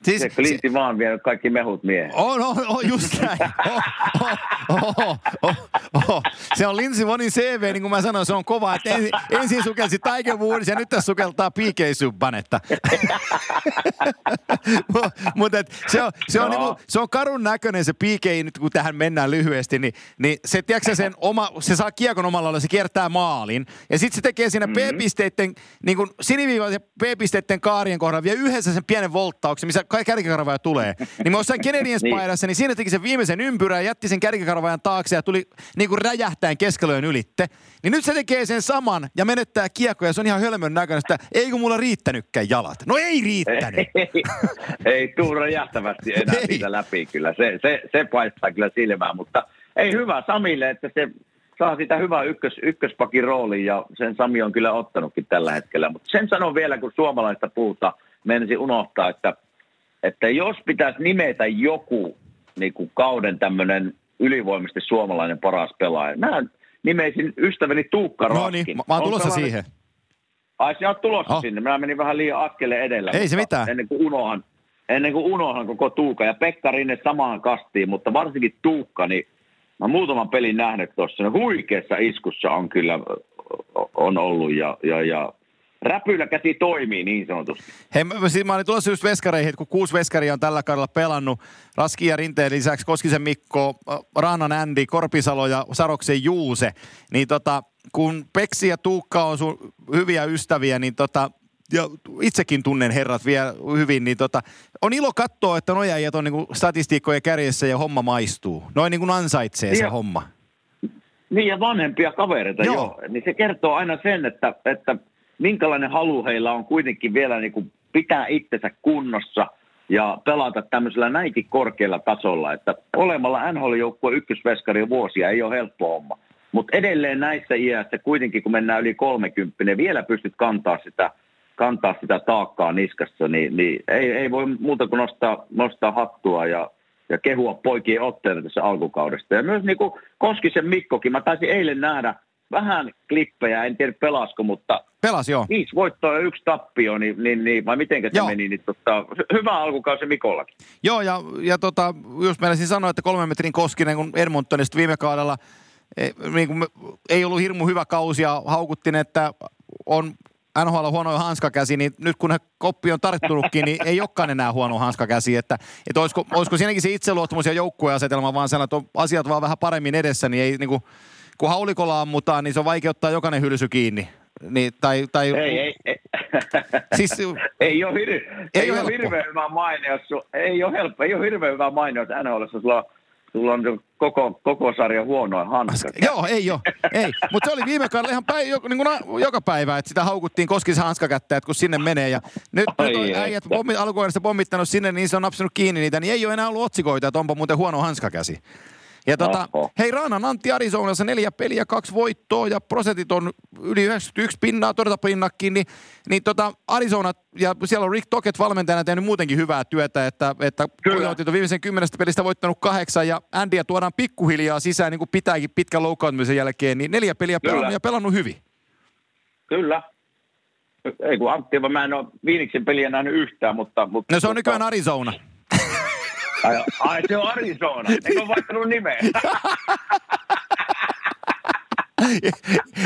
siis, se Klintti vaan vienyt kaikki mehut miehen. Just näin. Se on Lindsey Vonnin CV, niin kuin mä sanoin, se on kova. Että ensin sukelsi Tiger Woods ja nyt tässä sukeltaa P.K. Subbanetta. Mutta se on karun näköinen se P.K., nyt kun tähän mennään lyhyesti, niin se, tiedätkö, se saa kiekon omalla olla, se kiertää maalin. Ja sitten se tekee siinä P-pisteiden, niin kuin siniviivaisen P-pisteiden kaarien kohdalla, vie yhdessä sen pienen volttauksen, missä kärkikarvaaja tulee. Niin mä oon sen Canadiens paidassa, niin siinä teki sen viimeisen ympyrän, jätti sen kärkikarvaajan taakse ja tuli niin kuin räjähtäen keskilyön ylitte. Niin nyt se tekee sen saman ja menettää kiekkoja. Se on ihan hölmön näköinen, että eikö mulla riittänytkään jalat. No ei riittänyt. Ei tuu räjähtävästi enää siitä läpi kyllä. Se paistaa kyllä silmään, mutta ei hyvä Samille, että se saa sitä hyvää ykköspakin rooliin ja sen Sami on kyllä ottanutkin tällä hetkellä. Mutta sen sanon vielä, kun suomalaista puuta menisin unohtaa, että jos pitäisi nimetä joku niin kuin kauden tämmöinen ylivoimasti suomalainen paras pelaaja. Mä nimeisin ystäväni Tuukka Raskin. No niin, mä oon tulossa siihen. Ai sinä oot tulossa sinne. Mä menin vähän liian askeleen edellä. Ei se mitään. Ennen kuin unohan koko Tuukka ja Pekka Rinne samaan kastiin, mutta varsinkin Tuukka, niin mä muutaman pelin nähnyt tuossa. No huikeassa iskussa on kyllä on ollut ja räpylä käsi toimii niin sanotusti. Hei, mä olin tulossa just veskareihin, kun 6 veskaria on tällä kaudella pelannut. Raskin ja Rinteen lisäksi Koskisen Mikko, Raanan Ändi, Korpisalo ja Saroksen Juuse. Niin kun Peksi ja Tuukka on sun hyviä ystäviä, niin ja itsekin tunnen herrat vielä hyvin, niin on ilo katsoa, että noja jäät on niinku statistiikkojen kärjessä ja homma maistuu. Noin niinku ansaitsee niin se homma. Niin ja vanhempia kavereita joo. Niin se kertoo aina sen, että minkälainen halu heillä on kuitenkin vielä niinku pitää itsensä kunnossa ja pelata tämmöisellä näinkin korkealla tasolla, että olemalla NHL-joukkueen ykkösveskari vuosia ei ole helppo homma. Mutta edelleen näissä iässä kuitenkin, kun mennään yli 30, vielä pystyt kantaa sitä taakkaa niskassa, niin ei voi muuta kuin nostaa hattua ja kehua poikien otteita tässä alkukaudesta. Ja myös niin kuin Koskisen Mikkokin, mä taisin eilen nähdä vähän klippejä, en tiedä pelasko, mutta pelasi, joo. 5 voittoa ja 1 tappio, niin vai mitenkä se meni, niin hyvä alkukausi Mikollakin. Joo, ja just meinasin sanoa, että 3 metrin Koskinen, kun Edmontonista viime kaudella ei ollut hirmu hyvä kausi ja haukuttiin, että on NHL huono hanskakäsi, niin nyt kun koppi on tarttunutkin, niin ei olekaan enää huono hanskakäsi. Että olisiko siinäkin se itseluottamus ja joukkueasetelma vaan sellainen, että on asiat vaan vähän paremmin edessä, niin ei niinku, kun haulikolla ammutaan, niin se on vaikeuttaa jokainen hylsy kiinni. Niin, tai ei. Siis, ei ole hirveän hyvä maine, jos NHL:ssä sulla on koko sarja huonoin hanskat. Joo, ei. Mutta se oli viime kaudella ihan niin joka päivä, että sitä haukuttiin Koskisen hanskakättä, että kun sinne menee. Ja nyt äijät alkuajoista pommittanut sinne, niin se on napsinut kiinni niitä, niin ei ole enää ollut otsikoita, että onpa muuten huono hanskakäsi. Ja hei, Raanan Antti Arizonassa 4 peliä, 2 voittoa ja prosentit on yli 91%, torjuntapinnakkiin, niin Arizona, ja siellä on Rick Tocchet valmentajana tehnyt muutenkin hyvää työtä, että on viimeisen 10 pelistä voittanut 8 ja Andyä tuodaan pikkuhiljaa sisään, niin kuin pitääkin pitkän loukkaantumisen jälkeen, niin 4 peliä pelannut hyvin. Kyllä. Ei kun Antti, mä en ole Phoenixin peliä nähnyt yhtään, mutta no se on nykyään Arizona. Ai se on Arizona. Eikö ole vaihtanut nimeä?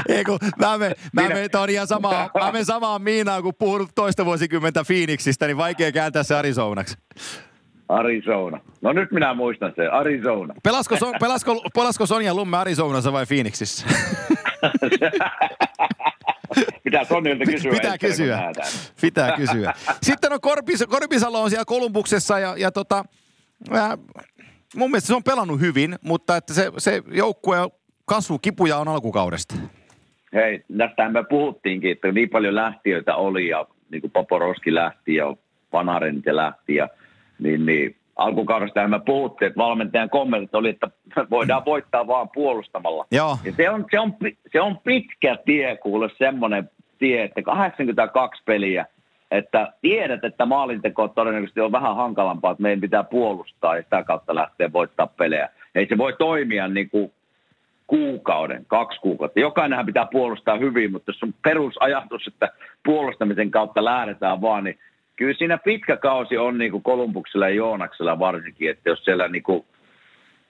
Eikö, mä menen samaan miinaan, kun puhunut toista vuosikymmentä Phoenixista, niin vaikea kääntää se Arizonaksi. Arizona. No nyt minä muistan sen. Arizona. Pelasko Sonja Lumme Arizonassa vai Phoenixissa? Pitää Sonilta kysyä. Pitää kysyä. Sitten on Korpisalo on siellä Kolumbuksessa ja mun mielestä se on pelannut hyvin, mutta että se joukkue kasvukipuja on alkukaudesta. Hei, tästähän me puhuttiinkin, että niin paljon lähtiöitä oli ja niin kuin Poporowski lähti ja Panarin lähti ja niin alkukaudesta me puhuttiin, että valmentajan kommentit oli, että voidaan voittaa vaan puolustamalla. Joo. Ja se on pitkä tie, kuule, semmoinen tie, että 82 peliä, että tiedät, että maalinteko todennäköisesti on vähän hankalampaa, että meidän pitää puolustaa ja sitä kautta lähteä voittaa pelejä. Ei se voi toimia niin kuin 1-2 kuukautta. Jokainenhan pitää puolustaa hyvin, mutta jos on perusajatus, että puolustamisen kautta lähdetään vaan, niin kyllä siinä pitkä kausi on niin kuin Kolumbuksella ja Joonaksella varsinkin, että jos siellä niin kuin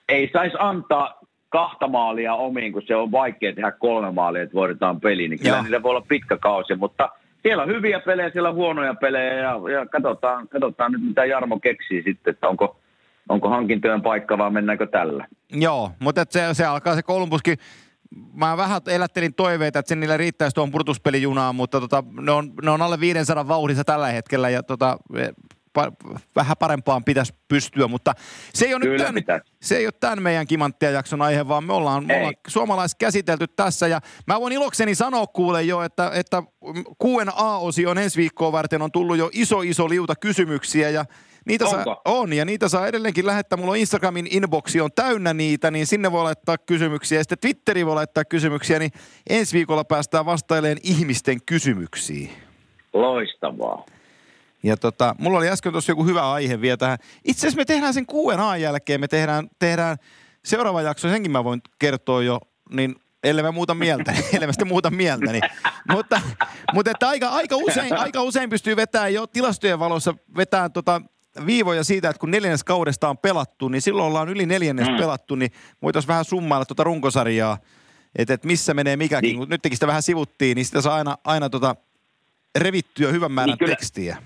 ei saisi antaa 2 maalia omiin, kun se on vaikea tehdä 3 maalia, että voidetaan peli, niin kyllä niillä voi olla pitkä kausi, mutta siellä on hyviä pelejä, siellä on huonoja pelejä ja katsotaan nyt, mitä Jarmo keksii sitten, että onko hankintojen paikka vai mennäänkö tällä. Joo, mutta se alkaa se Kolumbuskin. Mä vähän elättelin toiveita, että sen niillä riittäisi tuohon purtuspelijunaan, mutta ne on alle 500 vauhdissa tällä hetkellä ja vähän parempaan pitäisi pystyä, mutta se ei ole nyt tämän meidän Kimanttia-jakson aihe, vaan me ollaan suomalaiset käsitelty tässä, ja mä voin ilokseni sanoa kuule jo, että Q&A-osion ensi viikkoa varten on tullut jo iso liuta kysymyksiä, ja niitä saa edelleenkin lähettää. Mulla on Instagramin inboxi on täynnä niitä, niin sinne voi laittaa kysymyksiä, ja sitten Twitteriin voi laittaa kysymyksiä, niin ensi viikolla päästään vastailemaan ihmisten kysymyksiin. Loistavaa. Ja mulla oli äsken tuossa joku hyvä aihe vielä tähän. Itse asiassa me tehdään sen Q&A jälkeen, me tehdään seuraava jakso, senkin mä voin kertoa jo, niin ellei mä muuta mieltä, niin. Mutta että aika usein pystyy vetämään jo tilastojen valossa, vetämään viivoja siitä, että kun neljännes kaudesta on pelattu, niin silloin ollaan yli neljännes pelattu, niin voitaisiin vähän summailla runkosarjaa, että missä menee mikäkin. Niin. Kun nytkin sitä vähän sivuttiin, niin sitä saa aina revittyä hyvän määrän niin tekstiä.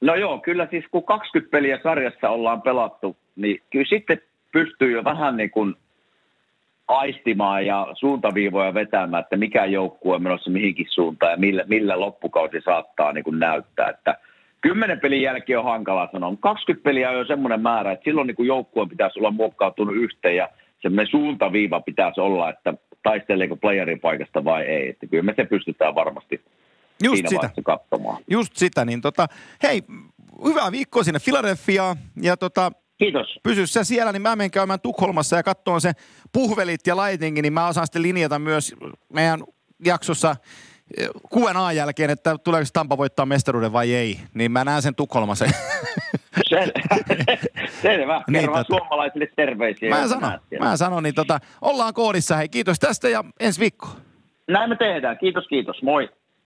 No joo, kyllä siis kun 20 peliä sarjassa ollaan pelattu, niin kyllä sitten pystyy jo vähän niin kuin aistimaan ja suuntaviivoja vetämään, että mikä joukkue on menossa mihinkin suuntaan ja millä loppukausi saattaa niin kuin näyttää. Että 10 pelin jälkeen on hankala sanoa, mutta 20 peliä on jo semmoinen määrä, että silloin niin kuin joukkueen pitäisi olla muokkautunut yhteen ja semmoinen suuntaviiva pitäisi olla, että taisteleeko playerin paikasta vai ei. Että kyllä me se pystytään varmasti Just sitä, niin hei, hyvää viikkoa sinne Philadelphiaan ja kiitos. Pysy sä siellä, niin mä menen käymään Tukholmassa ja katsomaan se puhvelit ja lightingin, niin mä osaan sitten linjata myös meidän jaksossa Q&A jälkeen, että tuleeko Tampa voittaa mestaruuden vai ei, niin mä näen sen Tukholmassa. Selvä, kerro niin, suomalaisille terveisiä. Mä sanon, niin ollaan koodissa, hei kiitos tästä ja ensi viikkoon. Näin me tehdään, kiitos, moi.